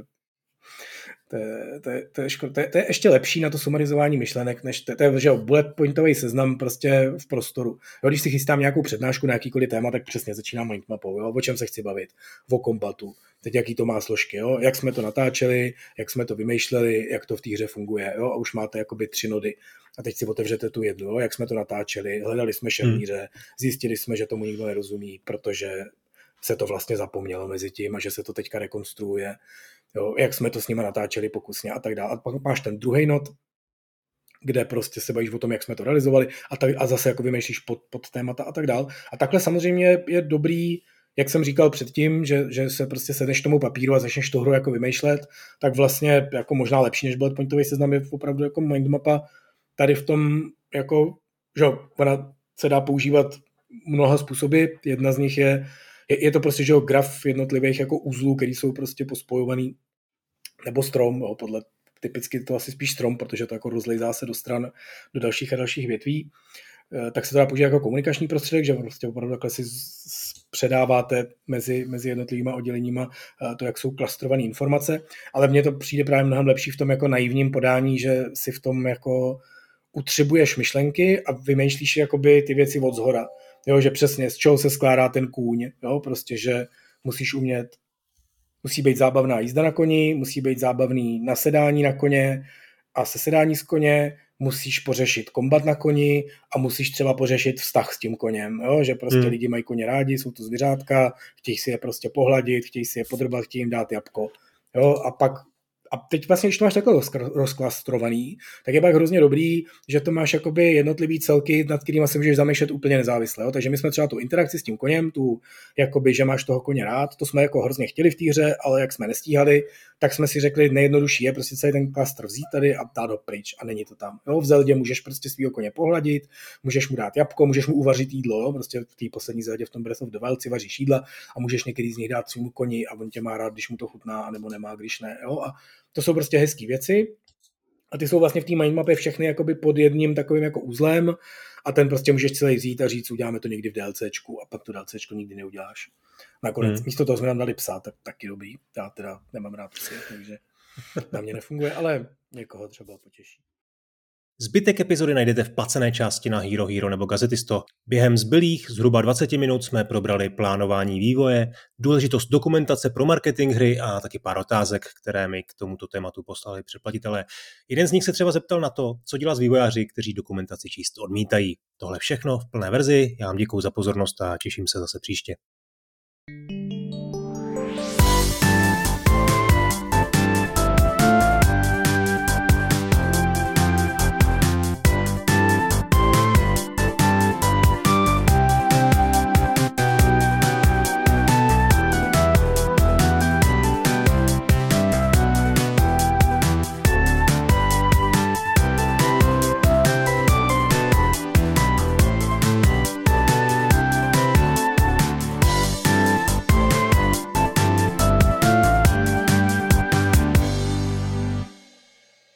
To je ještě lepší na to sumarizování myšlenek, než to je bullet pointový seznam prostě v prostoru. Jo, když si chystám nějakou přednášku na jakýkoliv téma, tak přesně začínám mindmapou, jo, o čem se chci bavit, o kombatu, teď jaký to má složky, jo, jak jsme to natáčeli, jak jsme to vymýšleli, jak to v té hře funguje, jo, a už máte jakoby 3 nody. A teď si otevřete tu jednu, jo, jak jsme to natáčeli, hledali jsme šermíře, zjistili jsme, že tomu nikdo nerozumí, protože se to vlastně zapomnělo mezi tím a že se to teďka rekonstruuje. Jo, jak jsme to s nimi natáčeli pokusně a tak dále. A pak máš ten druhý not, kde prostě se bavíš o tom, jak jsme to realizovali a zase jako vymýšlíš pod témata a tak dále. A takhle samozřejmě je dobrý, jak jsem říkal předtím, že se prostě sedneš tomu papíru a začneš tu hru jako vymýšlet, tak vlastně jako možná lepší než bullet pointový seznam je opravdu jako mindmapa. Tady v tom jako, že ona se dá používat mnoha způsoby. Jedna z nich je to prostě, že graf jednotlivých jako uzlů, který jsou prostě pospojovaný, nebo strom, jo, podle typicky to asi spíš strom, protože to jako rozlejzá se do stran, do dalších a dalších větví, tak se to dá použít jako komunikační prostředek, že prostě opravdu takhle si předáváte mezi jednotlivýma odděleníma to, jak jsou klastrované informace, ale mně to přijde právě mnohem lepší v tom jako naivním podání, že si v tom jako utřebuješ myšlenky a vymýšlíš jakoby ty věci od zhora. Jo, že přesně z čeho se skládá ten kůň, jo, prostě, že musíš umět, musí být zábavná jízda na koni, musí být zábavný nasedání na koně a sesedání z koně, musíš pořešit kombat na koni a musíš třeba pořešit vztah s tím koněm, jo, že prostě lidi mají koně rádi, jsou to zvířátka, chtějí si je prostě pohladit, chtějí si je podrbat, chtějí jim dát jabko, jo, a pak a teď vlastně, když to máš takhle rozklastrovaný, tak je pak hrozně dobrý, že to máš jakoby jednotlivý celky, nad kterými se můžeš zamýšlet úplně nezávisle. Jo? Takže my jsme třeba tu interakci s tím koněm, tu jakoby, že máš toho koně rád, to jsme jako hrozně chtěli v té hře, ale jak jsme nestíhali, tak jsme si řekli, nejjednodušší je prostě celý ten klastr vzít tady a dát ho pryč a není to tam. Jo? V Zeldě můžeš prostě svýho koně pohladit, můžeš mu dát jabko, můžeš mu uvařit jídlo, jo? Prostě v té poslední Zeldě v tom Breath of the Wild si vaříš jídla a můžeš některý z nich dát svému koni a on tě má rád, když mu to chutná, anebo nemá, když ne. Jo? A to jsou prostě hezký věci a ty jsou vlastně v té mindmapě všechny jakoby pod jedním takovým jako uzlem a ten prostě můžeš celý vzít a říct, uděláme to někdy v DLCčku a pak to DLCčko nikdy neuděláš. Nakonec místo toho jsme nám dali psa, tak taky dobrý. Já teda nemám rád psy, takže na mě nefunguje, ale někoho třeba potěší. Zbytek epizody najdete v placené části na Hero Hero nebo Gazetisto. Během zbylých zhruba 20 minut jsme probrali plánování vývoje, důležitost dokumentace pro marketing hry a taky pár otázek, které mi k tomuto tématu poslali předplatitelé. Jeden z nich se třeba zeptal na to, co dělat vývojáři, kteří dokumentaci číst odmítají. Tohle všechno v plné verzi. Já vám děkuju za pozornost a těším se zase příště.